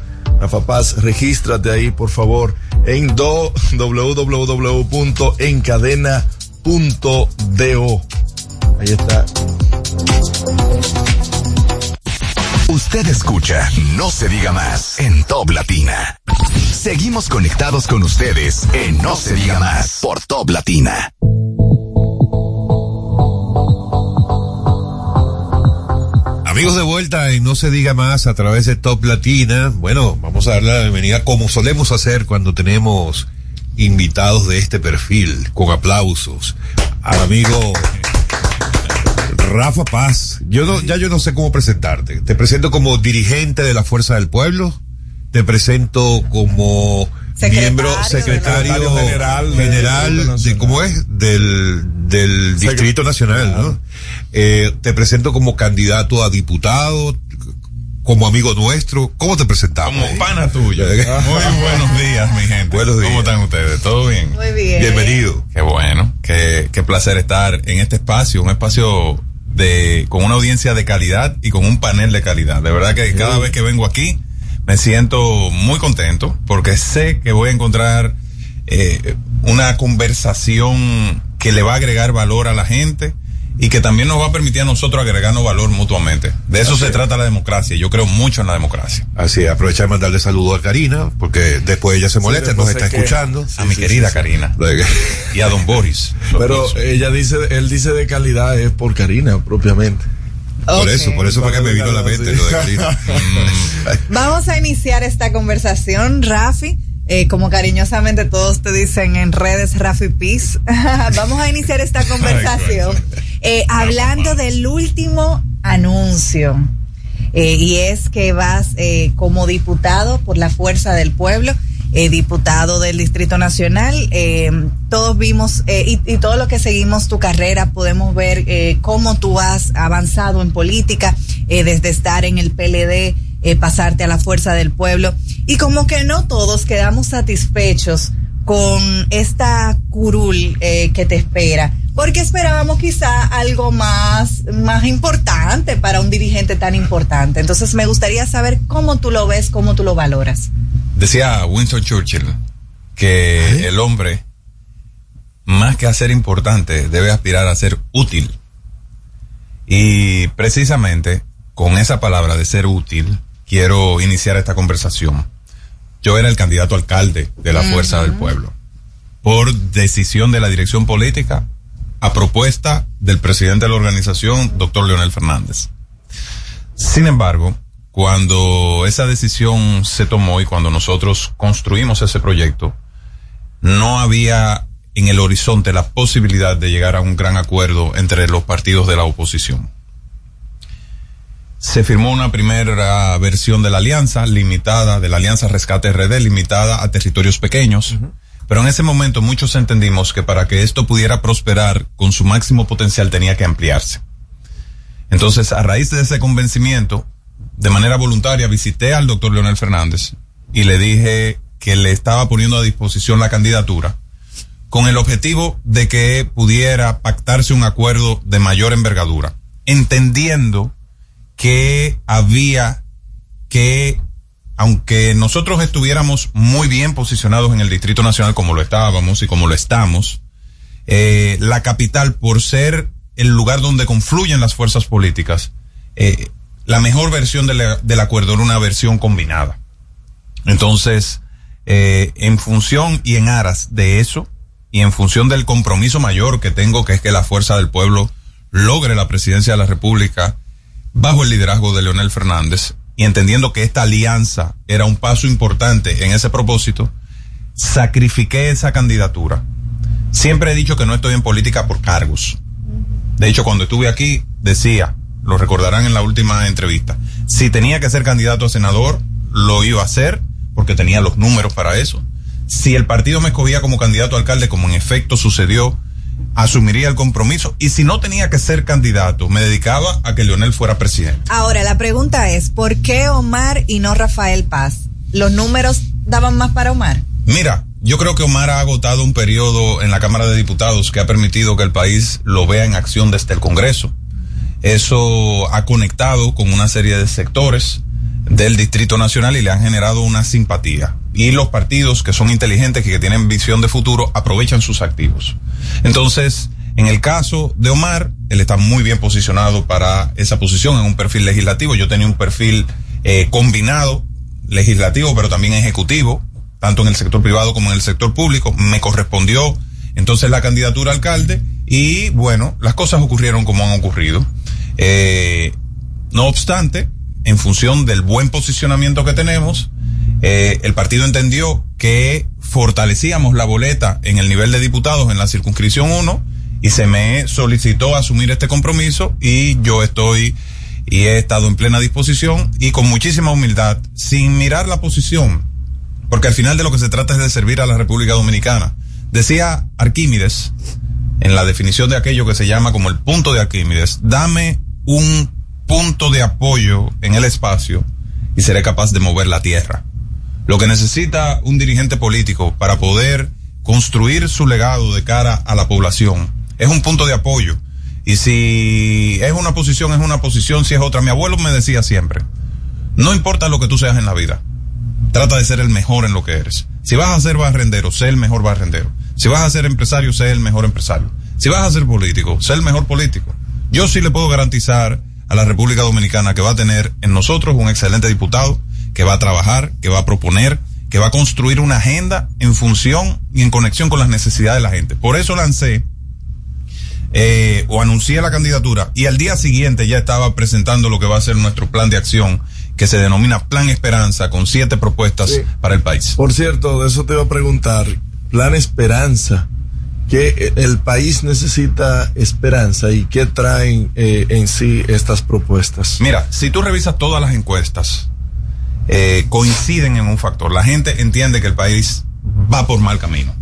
Rafa Paz, regístrate ahí, por favor, en doble u doble u doble u punto encadena punto do. Ahí está. Usted escucha No Se Diga Más en Top Latina. Seguimos conectados con ustedes en No Se Diga Más por Top Latina. Amigos, de vuelta en No Se Diga Más a través de Top Latina. Bueno, vamos a darle la bienvenida como solemos hacer cuando tenemos invitados de este perfil, con aplausos, al amigo Rafa Paz. Yo no, ya yo no sé cómo presentarte. Te presento como dirigente de la Fuerza del Pueblo, te presento como secretario, miembro secretario de la, general, general de, de, de cómo es del del Secret- Distrito Nacional, ¿no? Eh, te presento como candidato a diputado, como amigo nuestro. ¿Cómo te presentamos? Como pana tuya. Muy buenos días, mi gente. Buenos días. ¿Cómo están ustedes? ¿Todo bien? Muy bien. Bienvenido. Qué bueno. Qué qué placer estar en este espacio, un espacio de con una audiencia de calidad y con un panel de calidad. De verdad que cada vez que vengo aquí me siento muy contento porque sé que voy a encontrar eh, una conversación que le va a agregar valor a la gente y que también nos va a permitir a nosotros agregarnos valor mutuamente. De eso Así se es. trata la democracia. Yo creo mucho en la democracia. Así es. Aprovechar y mandarle saludos a Karina, porque después ella se molesta, sí, nos está que... escuchando. Sí, a mi sí, querida sí, sí. Karina. Y a don Boris. Pero ella dice, él dice de calidad es por Karina, propiamente. Por okay. eso, por eso fue que me vino a la mente lo de Karina. Vamos a iniciar esta conversación, Rafi. Eh, como cariñosamente todos te dicen en redes, Rafi Piz. Vamos a iniciar esta conversación eh, hablando del último anuncio. Eh, y es que vas eh, como diputado por la Fuerza del Pueblo, eh, diputado del Distrito Nacional. Eh, todos vimos, eh, y, y todos los que seguimos tu carrera, podemos ver eh, cómo tú has avanzado en política, eh, desde estar en el P L D, eh, pasarte a la Fuerza del Pueblo. Y como que no todos quedamos satisfechos con esta curul eh, que te espera, porque esperábamos quizá algo más, más importante para un dirigente tan importante. Entonces me gustaría saber cómo tú lo ves, cómo tú lo valoras. Decía Winston Churchill que ¿ay? El hombre, más que a ser importante, debe aspirar a ser útil. Y precisamente con esa palabra de ser útil, quiero iniciar esta conversación. Yo era el candidato alcalde de la uh-huh. Fuerza del Pueblo, por decisión de la dirección política, a propuesta del presidente de la organización, doctor Leonel Fernández. Sin embargo, cuando esa decisión se tomó y cuando nosotros construimos ese proyecto, no había en el horizonte la posibilidad de llegar a un gran acuerdo entre los partidos de la oposición. Se firmó una primera versión de la alianza limitada, de la alianza Rescate R D, limitada a territorios pequeños. Uh-huh. Pero en ese momento muchos entendimos que para que esto pudiera prosperar con su máximo potencial tenía que ampliarse. Entonces, a raíz de ese convencimiento, de manera voluntaria, visité al doctor Leonel Fernández y le dije que le estaba poniendo a disposición la candidatura con el objetivo de que pudiera pactarse un acuerdo de mayor envergadura, entendiendo que había que, aunque nosotros estuviéramos muy bien posicionados en el Distrito Nacional como lo estábamos y como lo estamos, eh, la capital, por ser el lugar donde confluyen las fuerzas políticas, eh, la mejor versión de la, del acuerdo era una versión combinada. Entonces, eh, en función y en aras de eso, y en función del compromiso mayor que tengo, que es que la Fuerza del Pueblo logre la presidencia de la República, bajo el liderazgo de Leonel Fernández, y entendiendo que esta alianza era un paso importante en ese propósito, sacrifiqué esa candidatura. Siempre he dicho que no estoy en política por cargos. De hecho, cuando estuve aquí, decía, lo recordarán en la última entrevista, si tenía que ser candidato a senador, lo iba a hacer, porque tenía los números para eso. Si el partido me escogía como candidato a alcalde, como en efecto sucedió, asumiría el compromiso, y si no tenía que ser candidato, me dedicaba a que Leonel fuera presidente. Ahora, la pregunta es, ¿por qué Omar y no Rafael Paz? ¿Los números daban más para Omar? Mira, Yo creo que Omar ha agotado un periodo en la Cámara de Diputados que ha permitido que el país lo vea en acción desde el Congreso. Eso ha conectado con una serie de sectores del Distrito Nacional y le han generado una simpatía. Y los partidos que son inteligentes, que tienen visión de futuro, aprovechan sus activos. Entonces, en el caso de Omar, él está muy bien posicionado para esa posición en un perfil legislativo. Yo tenía un perfil eh, combinado, legislativo, pero también ejecutivo, tanto en el sector privado como en el sector público. Me correspondió entonces la candidatura a alcalde y, bueno, las cosas ocurrieron como han ocurrido. Eh, no obstante, en función del buen posicionamiento que tenemos, eh, el partido entendió que fortalecíamos la boleta en el nivel de diputados en la circunscripción uno y se me solicitó asumir este compromiso y yo estoy y he estado en plena disposición y con muchísima humildad, sin mirar la posición, porque al final de lo que se trata es de servir a la República Dominicana. Decía Arquímedes, en la definición de aquello que se llama como el punto de Arquímedes, dame un punto de apoyo en el espacio y seré capaz de mover la tierra. Lo que necesita un dirigente político para poder construir su legado de cara a la población es un punto de apoyo. Y si es una posición, es una posición, si es otra. Mi abuelo me decía siempre, no importa lo que tú seas en la vida, trata de ser el mejor en lo que eres. Si vas a ser barrendero, sé el mejor barrendero. Si vas a ser empresario, sé el mejor empresario. Si vas a ser político, sé el mejor político. Yo sí le puedo garantizar a la República Dominicana que va a tener en nosotros un excelente diputado, que va a trabajar, que va a proponer, que va a construir una agenda en función y en conexión con las necesidades de la gente. Por eso lancé eh, o anuncié la candidatura y al día siguiente ya estaba presentando lo que va a ser nuestro plan de acción, que se denomina Plan Esperanza, con siete propuestas sí. para el país. Por cierto, de eso te iba a preguntar, Plan Esperanza, que el país necesita esperanza y qué traen eh, en sí estas propuestas. Mira, si tú revisas todas las encuestas, eh, coinciden en un factor. La gente entiende que el país va por mal camino.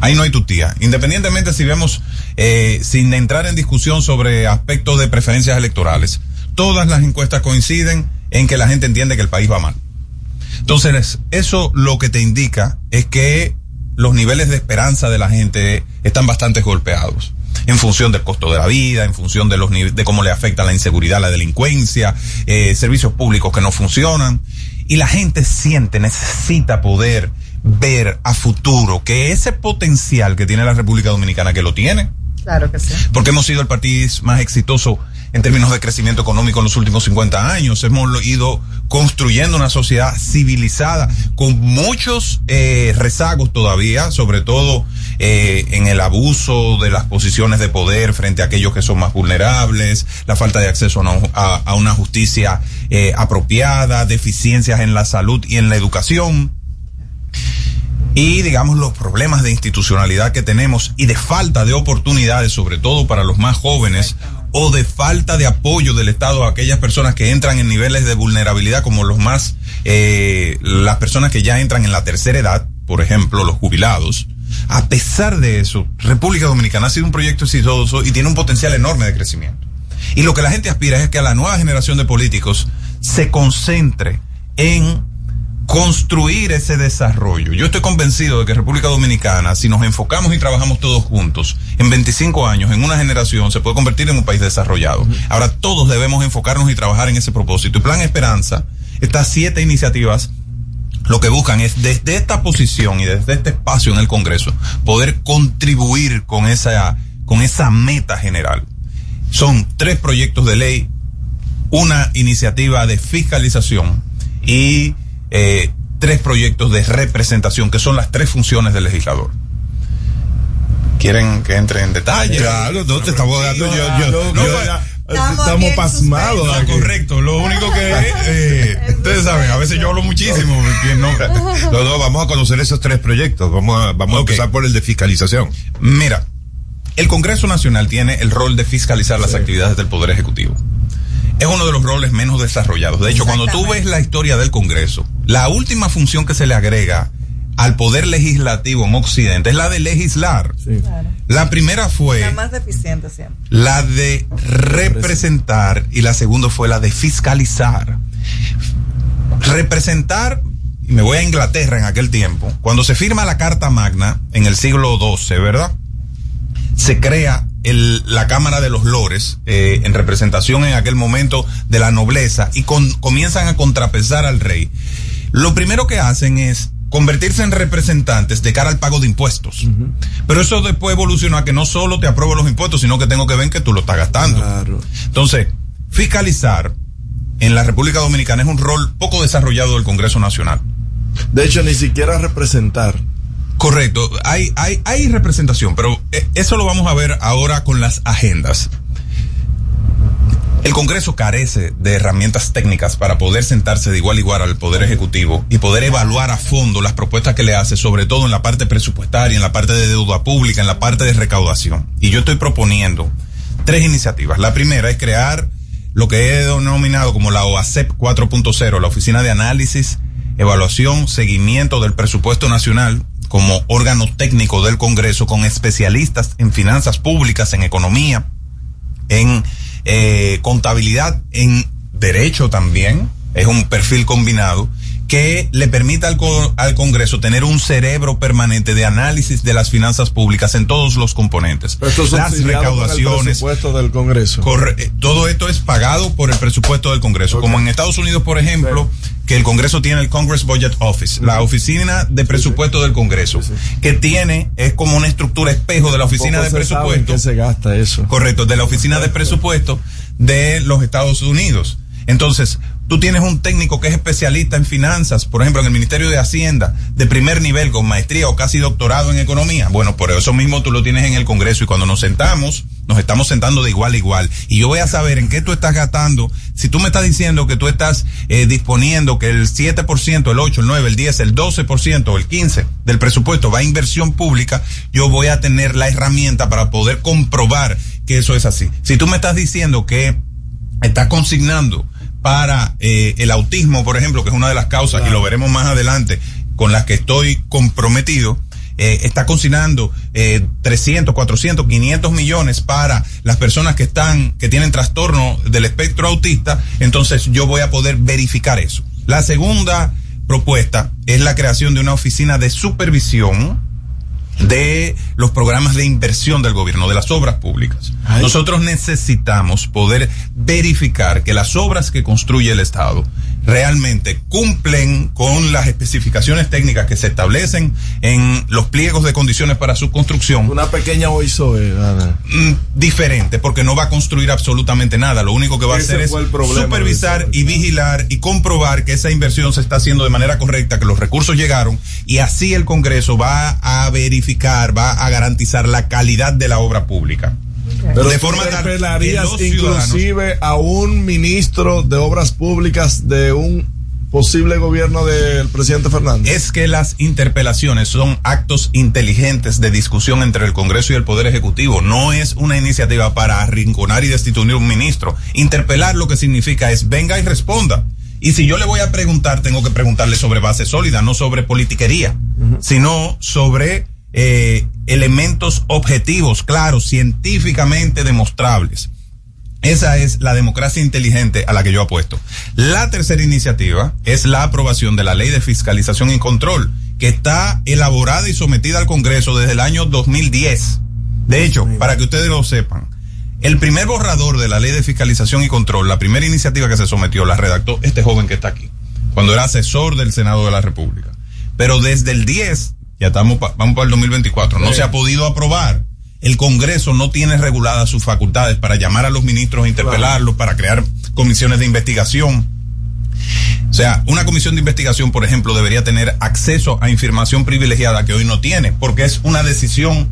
Ahí no hay tutía. Independientemente si vemos, eh, sin entrar en discusión sobre aspectos de preferencias electorales, todas las encuestas coinciden en que la gente entiende que el país va mal. Entonces, eso lo que te indica es que los niveles de esperanza de la gente están bastante golpeados en función del costo de la vida, en función de los nive- de cómo le afecta la inseguridad, la delincuencia, eh, servicios públicos que no funcionan. Y la gente siente, necesita poder ver a futuro que ese potencial que tiene la República Dominicana, que lo tiene. Claro que sí. Porque hemos sido el país más exitoso en términos de crecimiento económico en los últimos cincuenta años. Hemos ido construyendo una sociedad civilizada con muchos eh, rezagos todavía, sobre todo eh, en el abuso de las posiciones de poder frente a aquellos que son más vulnerables, la falta de acceso a, a, a una justicia eh, apropiada, deficiencias en la salud y en la educación. Y digamos los problemas de institucionalidad que tenemos y de falta de oportunidades, sobre todo para los más jóvenes, o de falta de apoyo del Estado a aquellas personas que entran en niveles de vulnerabilidad como los más, eh, las personas que ya entran en la tercera edad, por ejemplo, los jubilados. A pesar de eso, República Dominicana ha sido un proyecto exitoso y tiene un potencial enorme de crecimiento. Y lo que la gente aspira es que a la nueva generación de políticos se concentre en construir ese desarrollo. Yo estoy convencido de que República Dominicana, si nos enfocamos y trabajamos todos juntos, en veinticinco años, en una generación, se puede convertir en un país desarrollado. Ahora todos debemos enfocarnos y trabajar en ese propósito. Y Plan Esperanza, estas siete iniciativas, lo que buscan es desde esta posición y desde este espacio en el Congreso, poder contribuir con esa, con esa meta general. Son tres proyectos de ley, una iniciativa de fiscalización y Eh, tres proyectos de representación, que son las tres funciones del legislador. ¿Quieren que entre en detalle? Claro, no te estamos dando yo, yo, yo, no, yo ya, estamos, estamos pasmados. Ah, correcto, lo único que eh, ustedes saben, a veces yo hablo muchísimo. No, no, no, vamos a conocer esos tres proyectos. Vamos a, vamos okay. a empezar por el de fiscalización. Mira, el Congreso Nacional tiene el rol de fiscalizar las sí. actividades del Poder Ejecutivo. Es uno de los roles menos desarrollados. De hecho, cuando tú ves la historia del Congreso, la última función que se le agrega al poder legislativo en Occidente es la de legislar. Sí. Claro. La primera fue la más deficiente siempre. La de representar y la segunda fue la de fiscalizar. Representar, me voy a Inglaterra en aquel tiempo, cuando se firma la Carta Magna en el siglo doce, ¿verdad? Se crea el, la Cámara de los Lores, eh, en representación en aquel momento de la nobleza, y con, comienzan a contrapesar al rey. Lo primero que hacen es convertirse en representantes de cara al pago de impuestos. Uh-huh. Pero eso después evolucionó a que no solo te apruebo los impuestos, sino que tengo que ver que tú lo estás gastando. Claro. Entonces, fiscalizar en la República Dominicana es un rol poco desarrollado del Congreso Nacional. De hecho, ni siquiera representar. Correcto. Hay, hay, hay representación, pero eso lo vamos a ver ahora con las agendas. El Congreso carece de herramientas técnicas para poder sentarse de igual a igual al Poder Ejecutivo y poder evaluar a fondo las propuestas que le hace, sobre todo en la parte presupuestaria, en la parte de deuda pública, en la parte de recaudación. Y yo estoy proponiendo tres iniciativas. La primera es crear lo que he denominado como la OACEP cuatro punto cero, la Oficina de Análisis, Evaluación, Seguimiento del Presupuesto Nacional, como órgano técnico del Congreso con especialistas en finanzas públicas, en economía, en Eh, contabilidad, en derecho también, es un perfil combinado que le permita al, co- al Congreso tener un cerebro permanente de análisis de las finanzas públicas en todos los componentes. Las recaudaciones. Por el presupuesto del Congreso. Corre- todo esto es pagado por el presupuesto del Congreso. Okay. Como en Estados Unidos, por ejemplo, sí, que el Congreso tiene el Congress Budget Office, sí, la oficina de presupuesto, sí, sí, del Congreso, sí, sí, que tiene, es como una estructura espejo de la oficina de presupuesto. ¿Qué se gasta eso? Correcto, de la oficina de presupuesto de los Estados Unidos. Entonces, tú tienes un técnico que es especialista en finanzas, por ejemplo, en el Ministerio de Hacienda, de primer nivel, con maestría o casi doctorado en economía. Bueno, por eso mismo tú lo tienes en el Congreso, y cuando nos sentamos, nos estamos sentando de igual a igual. Y yo voy a saber en qué tú estás gastando. Si tú me estás diciendo que tú estás eh, disponiendo que el siete por ciento, el ocho por ciento, el nueve por ciento, el diez por ciento, el doce por ciento, el quince por ciento del presupuesto va a inversión pública, yo voy a tener la herramienta para poder comprobar que eso es así. Si tú me estás diciendo que estás consignando para eh, el autismo, por ejemplo, que es una de las causas, claro, y lo veremos más adelante, con las que estoy comprometido, eh, está consignando eh, trescientos, cuatrocientos, quinientos millones para las personas que están, que tienen trastorno del espectro autista, entonces yo voy a poder verificar eso. La segunda propuesta es la creación de una oficina de supervisión de los programas de inversión del gobierno, de las obras públicas. Ay. Nosotros necesitamos poder verificar que las obras que construye el Estado realmente cumplen con las especificaciones técnicas que se establecen en los pliegos de condiciones para su construcción. Una pequeña O I S O E, diferente, porque no va a construir absolutamente nada. Lo único que va a hacer es supervisar y vigilar y comprobar que esa inversión se está haciendo de manera correcta, que los recursos llegaron, y así el Congreso va a verificar, va a garantizar la calidad de la obra pública. Pero de forma interpelarías inclusive a un ministro de obras públicas de un posible gobierno del presidente Fernández. Es que las interpelaciones son actos inteligentes de discusión entre el Congreso y el Poder Ejecutivo. No es una iniciativa para arrinconar y destituir a un ministro. Interpelar lo que significa es venga y responda. Y si yo le voy a preguntar, tengo que preguntarle sobre base sólida, no sobre politiquería, uh-huh, sino sobre Eh, elementos objetivos, claros, científicamente demostrables. Esa es la democracia inteligente a la que yo apuesto. La tercera iniciativa es la aprobación de la Ley de Fiscalización y Control, que está elaborada y sometida al Congreso desde el año dos mil diez. De hecho, para que ustedes lo sepan, el primer borrador de la Ley de Fiscalización y Control, la primera iniciativa que se sometió, la redactó este joven que está aquí, cuando era asesor del Senado de la República. Pero desde el diez ya estamos, pa, vamos para el dos mil veinticuatro, no sí. se ha podido aprobar. El Congreso no tiene reguladas sus facultades para llamar a los ministros, interpelarlos, claro, para crear comisiones de investigación. O sea, una comisión de investigación, por ejemplo, debería tener acceso a información privilegiada que hoy no tiene, porque es una decisión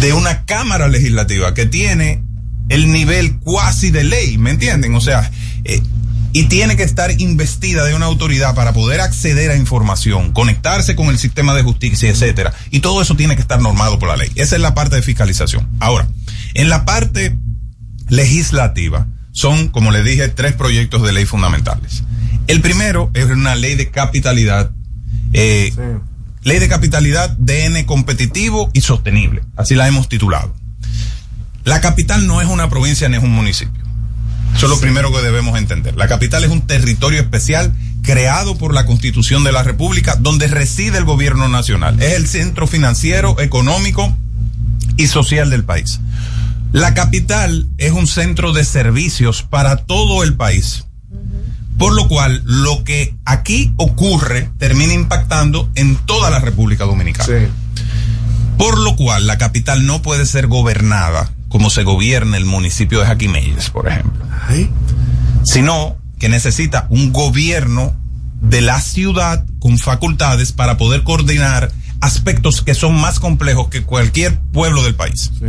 de una Cámara Legislativa que tiene el nivel cuasi de ley, ¿me entienden? O sea, eh, y tiene que estar investida de una autoridad para poder acceder a información, conectarse con el sistema de justicia, etcétera. Y todo eso tiene que estar normado por la ley. Esa es la parte de fiscalización. Ahora, en la parte legislativa son, como les dije, tres proyectos de ley fundamentales. El primero es una ley de capitalidad, eh, sí. ley de capitalidad D N competitivo y sostenible. Así la hemos titulado. La capital no es una provincia ni es un municipio. Eso es lo primero que debemos entender. La capital es un territorio especial creado por la Constitución de la República, donde reside el gobierno nacional. Es el centro financiero, económico y social del país. La capital es un centro de servicios para todo el país, por lo cual lo que aquí ocurre termina impactando en toda la República Dominicana. Sí. Por lo cual la capital no puede ser gobernada como se gobierna el municipio de Jaquimeyes, por ejemplo. ¿Sí? Sino que necesita un gobierno de la ciudad con facultades para poder coordinar aspectos que son más complejos que cualquier pueblo del país. Sí.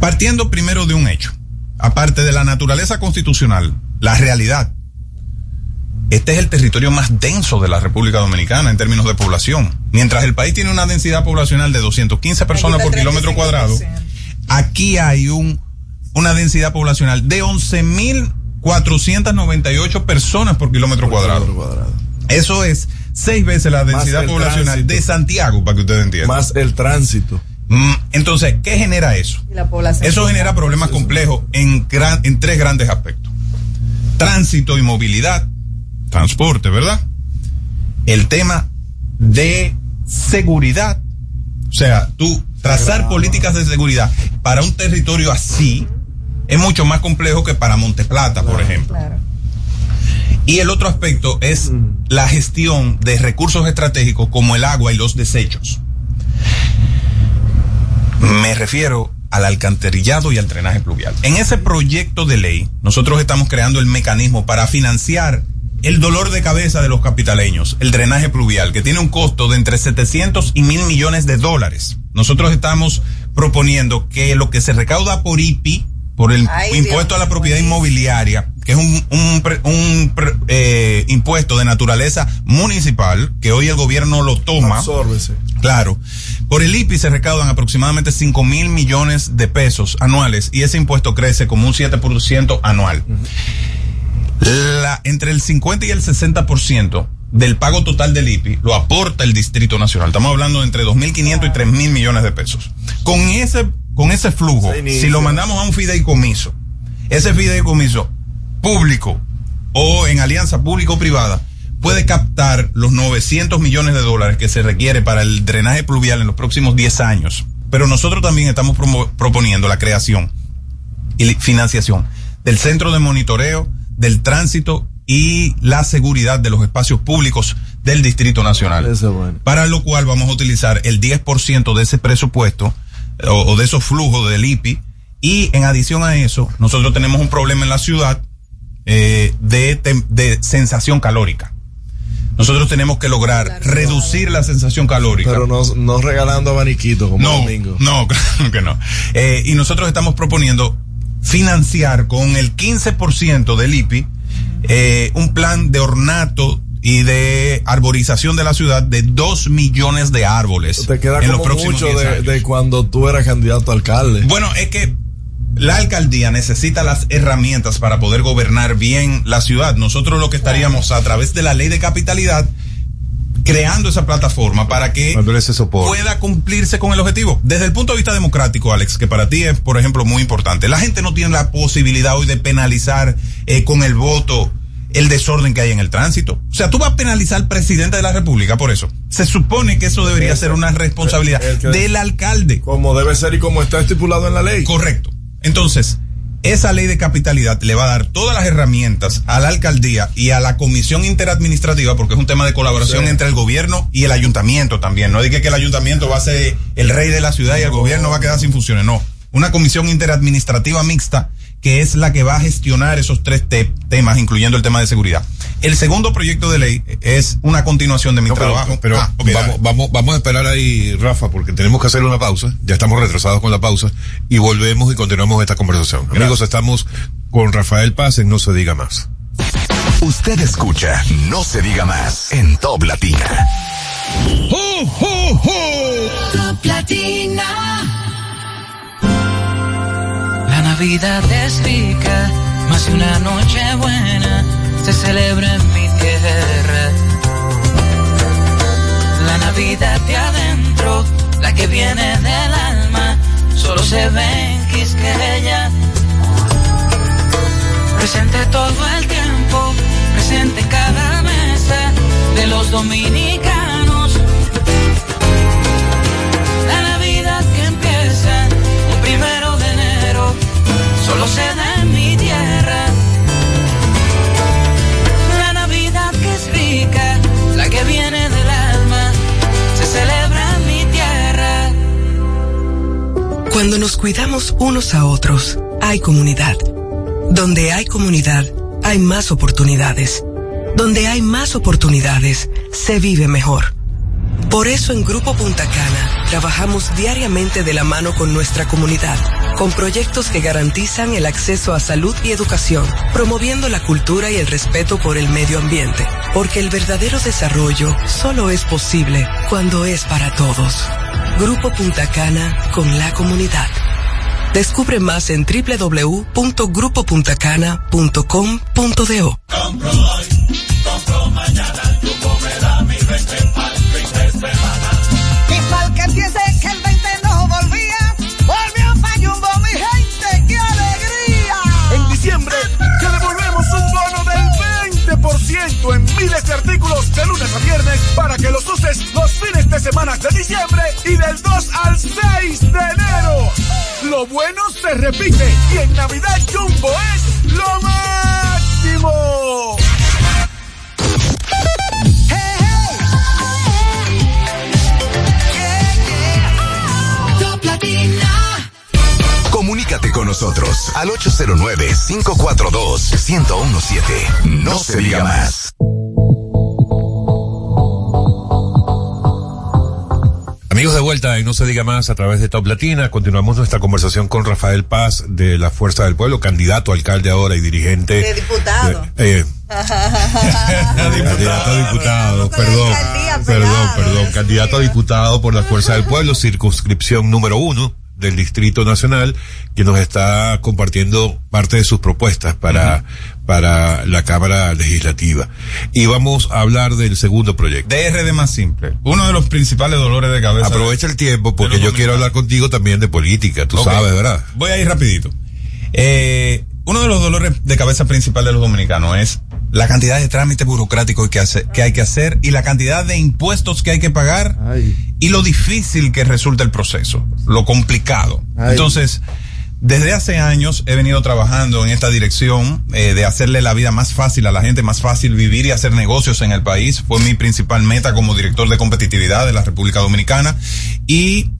Partiendo primero de un hecho, aparte de la naturaleza constitucional, la realidad. Este es el territorio más denso de la República Dominicana en términos de población. Mientras el país tiene una densidad poblacional de doscientas quince personas por kilómetro cuadrado, aquí hay un una densidad poblacional de once mil cuatrocientas noventa y ocho personas por kilómetro cuadrado. Eso es seis veces la densidad poblacional de Santiago, para que ustedes entiendan. Más el tránsito. Entonces, ¿qué genera eso? La población. Eso genera problemas complejos en, gran, en tres grandes aspectos. Tránsito y movilidad, transporte, ¿verdad? El tema de seguridad, o sea, tú trazar políticas de seguridad para un territorio así es mucho más complejo que para Monteplata, claro, por ejemplo. Claro. Y el otro aspecto es la gestión de recursos estratégicos como el agua y los desechos. Me refiero al alcantarillado y al drenaje pluvial. En ese proyecto de ley, nosotros estamos creando el mecanismo para financiar el dolor de cabeza de los capitaleños, el drenaje pluvial, que tiene un costo de entre setecientos y mil millones de dólares. Nosotros estamos proponiendo que lo que se recauda por I P I, por el Ay, impuesto Dios, a la propiedad Dios. inmobiliaria, que es un, un, un eh, impuesto de naturaleza municipal, que hoy el gobierno lo toma. Absórbese. Claro. Por el I P I se recaudan aproximadamente cinco mil millones de pesos anuales, y ese impuesto crece como un siete por ciento anual. Uh-huh. La, entre el cincuenta y el sesenta por ciento del pago total del I P I lo aporta el Distrito Nacional. Estamos hablando de entre dos mil quinientos y tres mil millones de pesos. Con ese, con ese flujo, si lo mandamos a un fideicomiso, ese fideicomiso público o en alianza público-privada puede captar los novecientos millones de dólares que se requiere para el drenaje pluvial en los próximos diez años. Pero nosotros también estamos promo- proponiendo la creación y financiación del Centro de Monitoreo del Tránsito y la Seguridad de los Espacios Públicos del Distrito Nacional. Eso bueno. Para lo cual vamos a utilizar el diez por ciento de ese presupuesto o, o de esos flujos del I P I, y en adición a eso, nosotros tenemos un problema en la ciudad eh, de, de sensación calórica. Nosotros tenemos que lograr claro, reducir claro. la sensación calórica. Pero no, no regalando abaniquitos como no, domingo. No, claro que no. Eh, y nosotros estamos proponiendo financiar con el quince por ciento del I P I eh, un plan de ornato y de arborización de la ciudad de dos millones de árboles. Te queda en como los próximos mucho de, de cuando tú eras candidato a alcalde. Bueno, es que la alcaldía necesita las herramientas para poder gobernar bien la ciudad. Nosotros lo que estaríamos a través de la ley de capitalidad creando esa plataforma para que pueda cumplirse con el objetivo. Desde el punto de vista democrático, Alex, que para ti es, por ejemplo, muy importante, la gente no tiene la posibilidad hoy de penalizar eh, con el voto el desorden que hay en el tránsito. O sea, tú vas a penalizar al presidente de la República por eso. Se supone que eso debería ser una responsabilidad el, el que, del alcalde. Como debe ser y como está estipulado en la ley. Correcto. Entonces, esa ley de capitalidad le va a dar todas las herramientas a la alcaldía y a la comisión interadministrativa, porque es un tema de colaboración sí. entre el gobierno y el ayuntamiento también. No diga que el ayuntamiento va a ser el rey de la ciudad y el no. gobierno va a quedar sin funciones, no. Una comisión interadministrativa mixta que es la que va a gestionar esos tres te- temas, incluyendo el tema de seguridad. El segundo proyecto de ley es una continuación de mi no, pero, trabajo. Pero ah, okay, vamos, vamos, vamos a esperar ahí, Rafa, porque tenemos que hacer una pausa. Ya estamos retrasados con la pausa y volvemos y continuamos esta conversación. Gracias. Amigos, estamos con Rafael Paz en No Se Diga Más. Usted escucha No Se Diga Más en Top Latina. ¡Ho, ho, ho! Top Latina. La Navidad es rica, más que una noche buena. Se celebra en mi tierra la Navidad de adentro, la que viene del alma, solo se ve en Quisqueya. Presente todo el tiempo, presente cada vez. dominicanos, la Navidad que empieza un primero de enero, solo se da en mi tierra. La Navidad que es rica, la que viene del alma, se celebra en mi tierra. Cuando nos cuidamos unos a otros, hay comunidad. Donde hay comunidad, hay más oportunidades. Donde hay más oportunidades, se vive mejor. Por eso en Grupo Punta Cana trabajamos diariamente de la mano con nuestra comunidad, con proyectos que garantizan el acceso a salud y educación, promoviendo la cultura y el respeto por el medio ambiente, porque el verdadero desarrollo solo es posible cuando es para todos. Grupo Punta Cana, con la comunidad. Descubre más en doble u doble u doble u punto grupo punta cana punto com punto do. Compro hoy, compro mañana, Jumbo me da mi veinte para el fin de semana. Y para el que piense que el veinte no volvía, volvió para Jumbo, mi gente, ¡qué alegría! En diciembre te devolvemos un bono del veinte por ciento en miles de artículos de lunes a viernes para que los uses los fines de semana de diciembre y del dos al seis de enero. Lo bueno se repite y en Navidad Jumbo es lo máximo. Hey, hey. Yeah, yeah. Top Latina. Comunícate con nosotros al ocho cero nueve, cinco cuatro dos, uno cero uno siete. No, no se, se diga más. Amigos, de vuelta en No Se Diga Más a través de Top Latina. Continuamos nuestra conversación con Rafael Paz de la Fuerza del Pueblo, candidato a alcalde ahora y dirigente. De diputado. De, eh, candidato a diputado, perdón, perdón, perdón, candidato a diputado por la Fuerza del Pueblo, circunscripción número uno del Distrito Nacional, que nos está compartiendo parte de sus propuestas para, uh-huh. para la Cámara Legislativa. Y vamos a hablar del segundo proyecto. D R D más simple. Uno de los principales dolores de cabeza. Aprovecha de, el tiempo porque yo quiero hablar contigo también de política, tú okay. sabes, ¿verdad? Voy a ir rapidito. Eh, uno de los dolores de cabeza principal de los dominicanos es la cantidad de trámites burocráticos que, hace, que hay que hacer y la cantidad de impuestos que hay que pagar. Ay. Y lo difícil que resulta el proceso, lo complicado. Ay. Entonces, desde hace años he venido trabajando en esta dirección eh, de hacerle la vida más fácil a la gente, más fácil vivir y hacer negocios en el país. Fue mi principal meta como director de competitividad de la República Dominicana y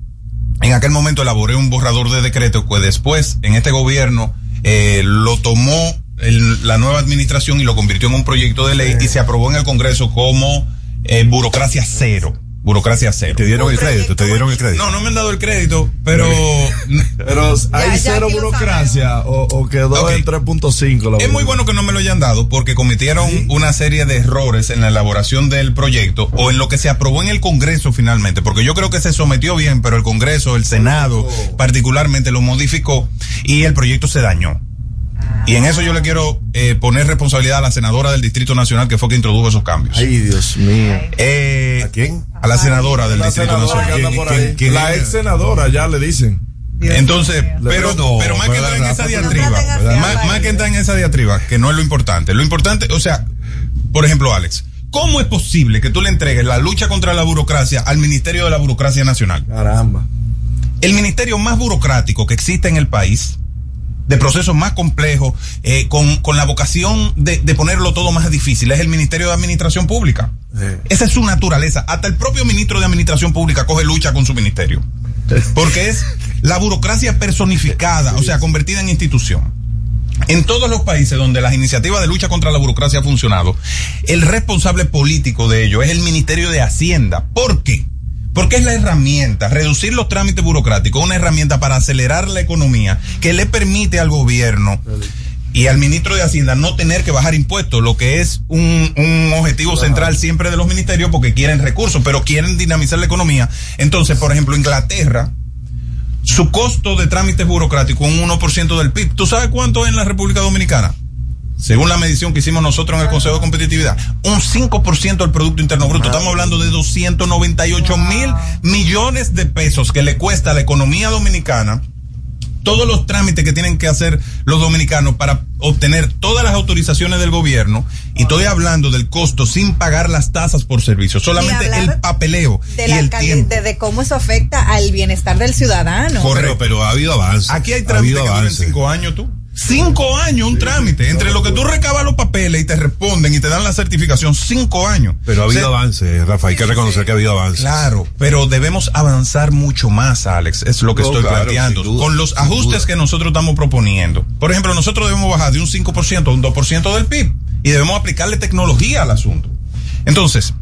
en aquel momento elaboré un borrador de decreto que después en este gobierno eh, lo tomó el, la nueva administración y lo convirtió en un proyecto de ley y se aprobó en el Congreso como eh, burocracia cero. Burocracia cero. Te dieron el crédito, te dieron el crédito. No, no me han dado el crédito, pero. pero hay ya, ya cero burocracia o, o quedó okay. en tres punto cinco. Es muy bueno que no me lo hayan dado porque cometieron ¿Sí? una serie de errores en la elaboración del proyecto o en lo que se aprobó en el Congreso finalmente, porque yo creo que se sometió bien, pero el Congreso, el Senado, oh. particularmente lo modificó y el proyecto se dañó. Y en eso yo le quiero eh, poner responsabilidad a la senadora del Distrito Nacional, que fue quien introdujo esos cambios. Ay, Dios mío. Eh, ¿A quién? A la senadora Ay, del la Distrito senadora Nacional. ¿Quién, ¿quién, quién, la ex senadora, ya le dicen. Dios Entonces, Dios pero, no, pero más que entrar en esa diatriba, no más, más que entrar en esa diatriba, que no es lo importante. Lo importante, o sea, por ejemplo, Alex, ¿cómo es posible que tú le entregues la lucha contra la burocracia al Ministerio de la Burocracia Nacional? Caramba. El ministerio más burocrático que existe en el país, de procesos más complejos, eh, con, con la vocación de, de ponerlo todo más difícil, es el Ministerio de Administración Pública. Sí. Esa es su naturaleza. Hasta el propio ministro de Administración Pública coge lucha con su ministerio, porque es la burocracia personificada, o sea, convertida en institución. En todos los países donde las iniciativas de lucha contra la burocracia ha funcionado, el responsable político de ello es el Ministerio de Hacienda. ¿Por qué? Porque es la herramienta, reducir los trámites burocráticos, una herramienta para acelerar la economía que le permite al gobierno y al ministro de Hacienda no tener que bajar impuestos, lo que es un, un objetivo wow. central siempre de los ministerios porque quieren recursos, pero quieren dinamizar la economía. Entonces, por ejemplo, Inglaterra, su costo de trámites burocráticos es un uno por ciento del P I B. ¿Tú sabes cuánto es en la República Dominicana? Según la medición que hicimos nosotros en el Consejo de Competitividad, un cinco por ciento del Producto Interno Bruto. Estamos hablando de doscientos noventa y ocho mil millones de pesos que le cuesta a la economía dominicana todos los trámites que tienen que hacer los dominicanos para obtener todas las autorizaciones del gobierno, y estoy hablando del costo sin pagar las tasas por servicio, solamente el papeleo de y el tiempo. De, de cómo eso afecta al bienestar del ciudadano. Correcto, pero ha habido avances. Aquí hay trámites que duran cinco años, tú. Cinco años un sí, trámite, entre lo que tú recabas los papeles y te responden y te dan la certificación, cinco años. Pero ha habido o sea, avances, Rafa, hay que reconocer que ha habido avances. Claro, pero debemos avanzar mucho más, Alex, es lo que no, estoy claro, planteando. Duda, con los ajustes que nosotros estamos proponiendo. Por ejemplo, nosotros debemos bajar de un cinco por ciento a un dos por ciento del P I B y debemos aplicarle tecnología al asunto. Entonces,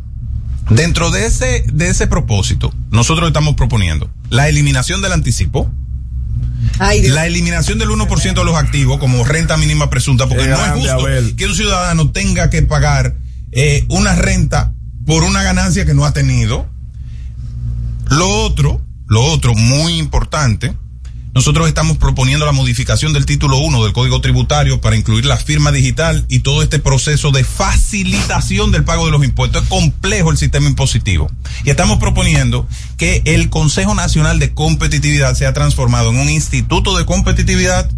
dentro de ese, de ese propósito, nosotros estamos proponiendo la eliminación del anticipo, Ay, la eliminación del uno por ciento de los activos como renta mínima presunta, porque eh, no es justo que un ciudadano tenga que pagar eh, una renta por una ganancia que no ha tenido. Lo otro, lo otro muy importante, nosotros estamos proponiendo la modificación del título uno del Código Tributario para incluir la firma digital y todo este proceso de facilitación del pago de los impuestos. Es complejo el sistema impositivo. Y estamos proponiendo que el Consejo Nacional de Competitividad sea transformado en un instituto de competitividad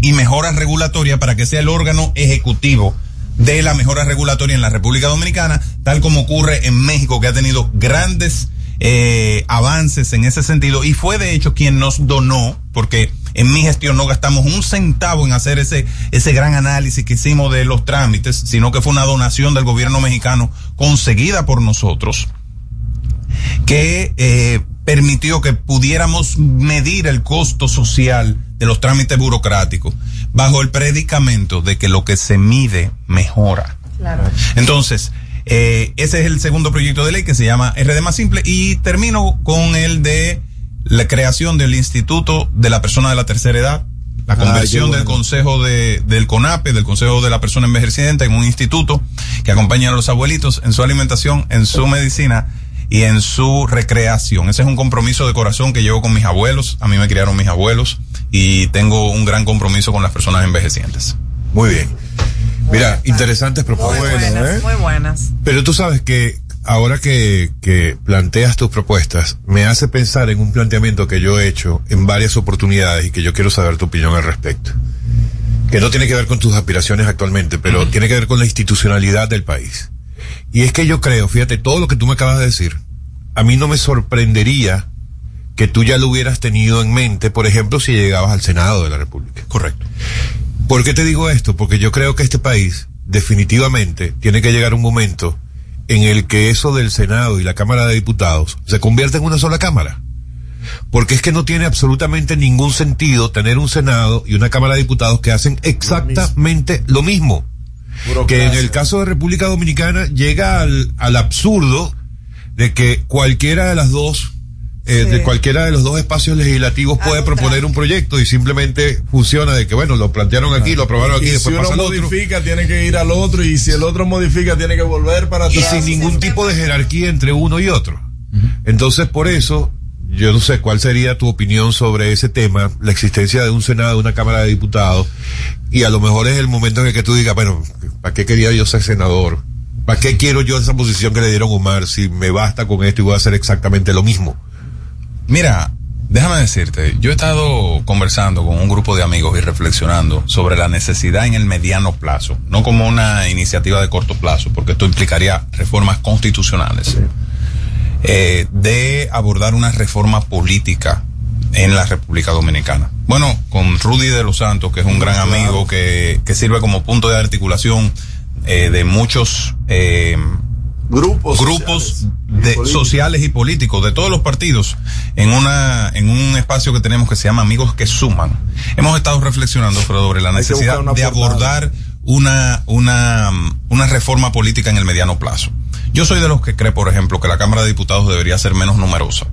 y mejora regulatoria para que sea el órgano ejecutivo de la mejora regulatoria en la República Dominicana, tal como ocurre en México, que ha tenido grandes Eh, avances en ese sentido, y fue de hecho quien nos donó, porque en mi gestión no gastamos un centavo en hacer ese ese gran análisis que hicimos de los trámites, sino que fue una donación del gobierno mexicano conseguida por nosotros, que eh, permitió que pudiéramos medir el costo social de los trámites burocráticos bajo el predicamento de que lo que se mide mejora. Claro. Entonces, Eh, ese es el segundo proyecto de ley, que se llama R D más simple, y termino con el de la creación del Instituto de la Persona de la Tercera Edad, la conversión ah, bueno. del Consejo de, del CONAPE, del Consejo de la Persona Envejeciente, en un instituto que acompaña a los abuelitos en su alimentación, en su medicina y en su recreación. Ese es un compromiso de corazón que llevo con mis abuelos. A mí me criaron mis abuelos y tengo un gran compromiso con las personas envejecientes. Muy bien. Mira, interesantes propuestas. Muy buenas, ¿eh? muy buenas. Pero tú sabes que ahora que, que planteas tus propuestas, me hace pensar en un planteamiento que yo he hecho en varias oportunidades y que yo quiero saber tu opinión al respecto. Que no tiene que ver con tus aspiraciones actualmente, pero uh-huh. tiene que ver con la institucionalidad del país. Y es que yo creo, fíjate, todo lo que tú me acabas de decir, a mí no me sorprendería que tú ya lo hubieras tenido en mente, por ejemplo, si llegabas al Senado de la República. Correcto. ¿Por qué te digo esto? Porque yo creo que este país definitivamente tiene que llegar un momento en el que eso del Senado y la Cámara de Diputados se convierta en una sola Cámara. Porque es que no tiene absolutamente ningún sentido tener un Senado y una Cámara de Diputados que hacen exactamente lo mismo. Que en el caso de República Dominicana llega al, al absurdo de que cualquiera de las dos Eh, sí. de cualquiera de los dos espacios legislativos ah, puede proponer tráfico. un proyecto y simplemente funciona de que bueno, lo plantearon aquí, ah, lo aprobaron aquí, y después si pasa uno al modifica otro. Tiene que ir al otro, y si el otro modifica tiene que volver para atrás, y sin ningún tipo de jerarquía entre uno y otro. Uh-huh. Entonces, por eso yo no sé cuál sería tu opinión sobre ese tema, la existencia de un Senado, de una Cámara de Diputados, y a lo mejor es el momento en el que tú digas, bueno, ¿para qué quería yo ser senador? ¿Para qué quiero yo esa posición que le dieron a Omar si me basta con esto y voy a hacer exactamente lo mismo? Mira, déjame decirte, yo he estado conversando con un grupo de amigos y reflexionando sobre la necesidad en el mediano plazo, no como una iniciativa de corto plazo, porque esto implicaría reformas constitucionales, eh, de abordar una reforma política en la República Dominicana. Bueno, con Rudy de los Santos, que es un gran amigo que, que sirve como punto de articulación eh, de muchos eh, grupos grupos sociales. De, y sociales y políticos de todos los partidos, en una en un espacio que tenemos que se llama Amigos que Suman. Hemos estado reflexionando sobre la necesidad de abordar una una una reforma política en el mediano plazo. Yo soy de los que cree, por ejemplo, que la Cámara de Diputados debería ser menos numerosa.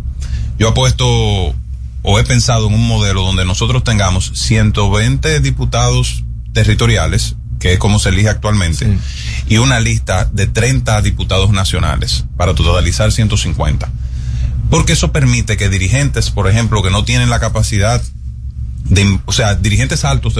Yo apuesto o he pensado en un modelo donde nosotros tengamos ciento veinte diputados territoriales, que es como se elige actualmente, sí, y una lista de treinta diputados nacionales para totalizar ciento cincuenta. Porque eso permite que dirigentes, por ejemplo, que no tienen la capacidad de, o sea, dirigentes altos de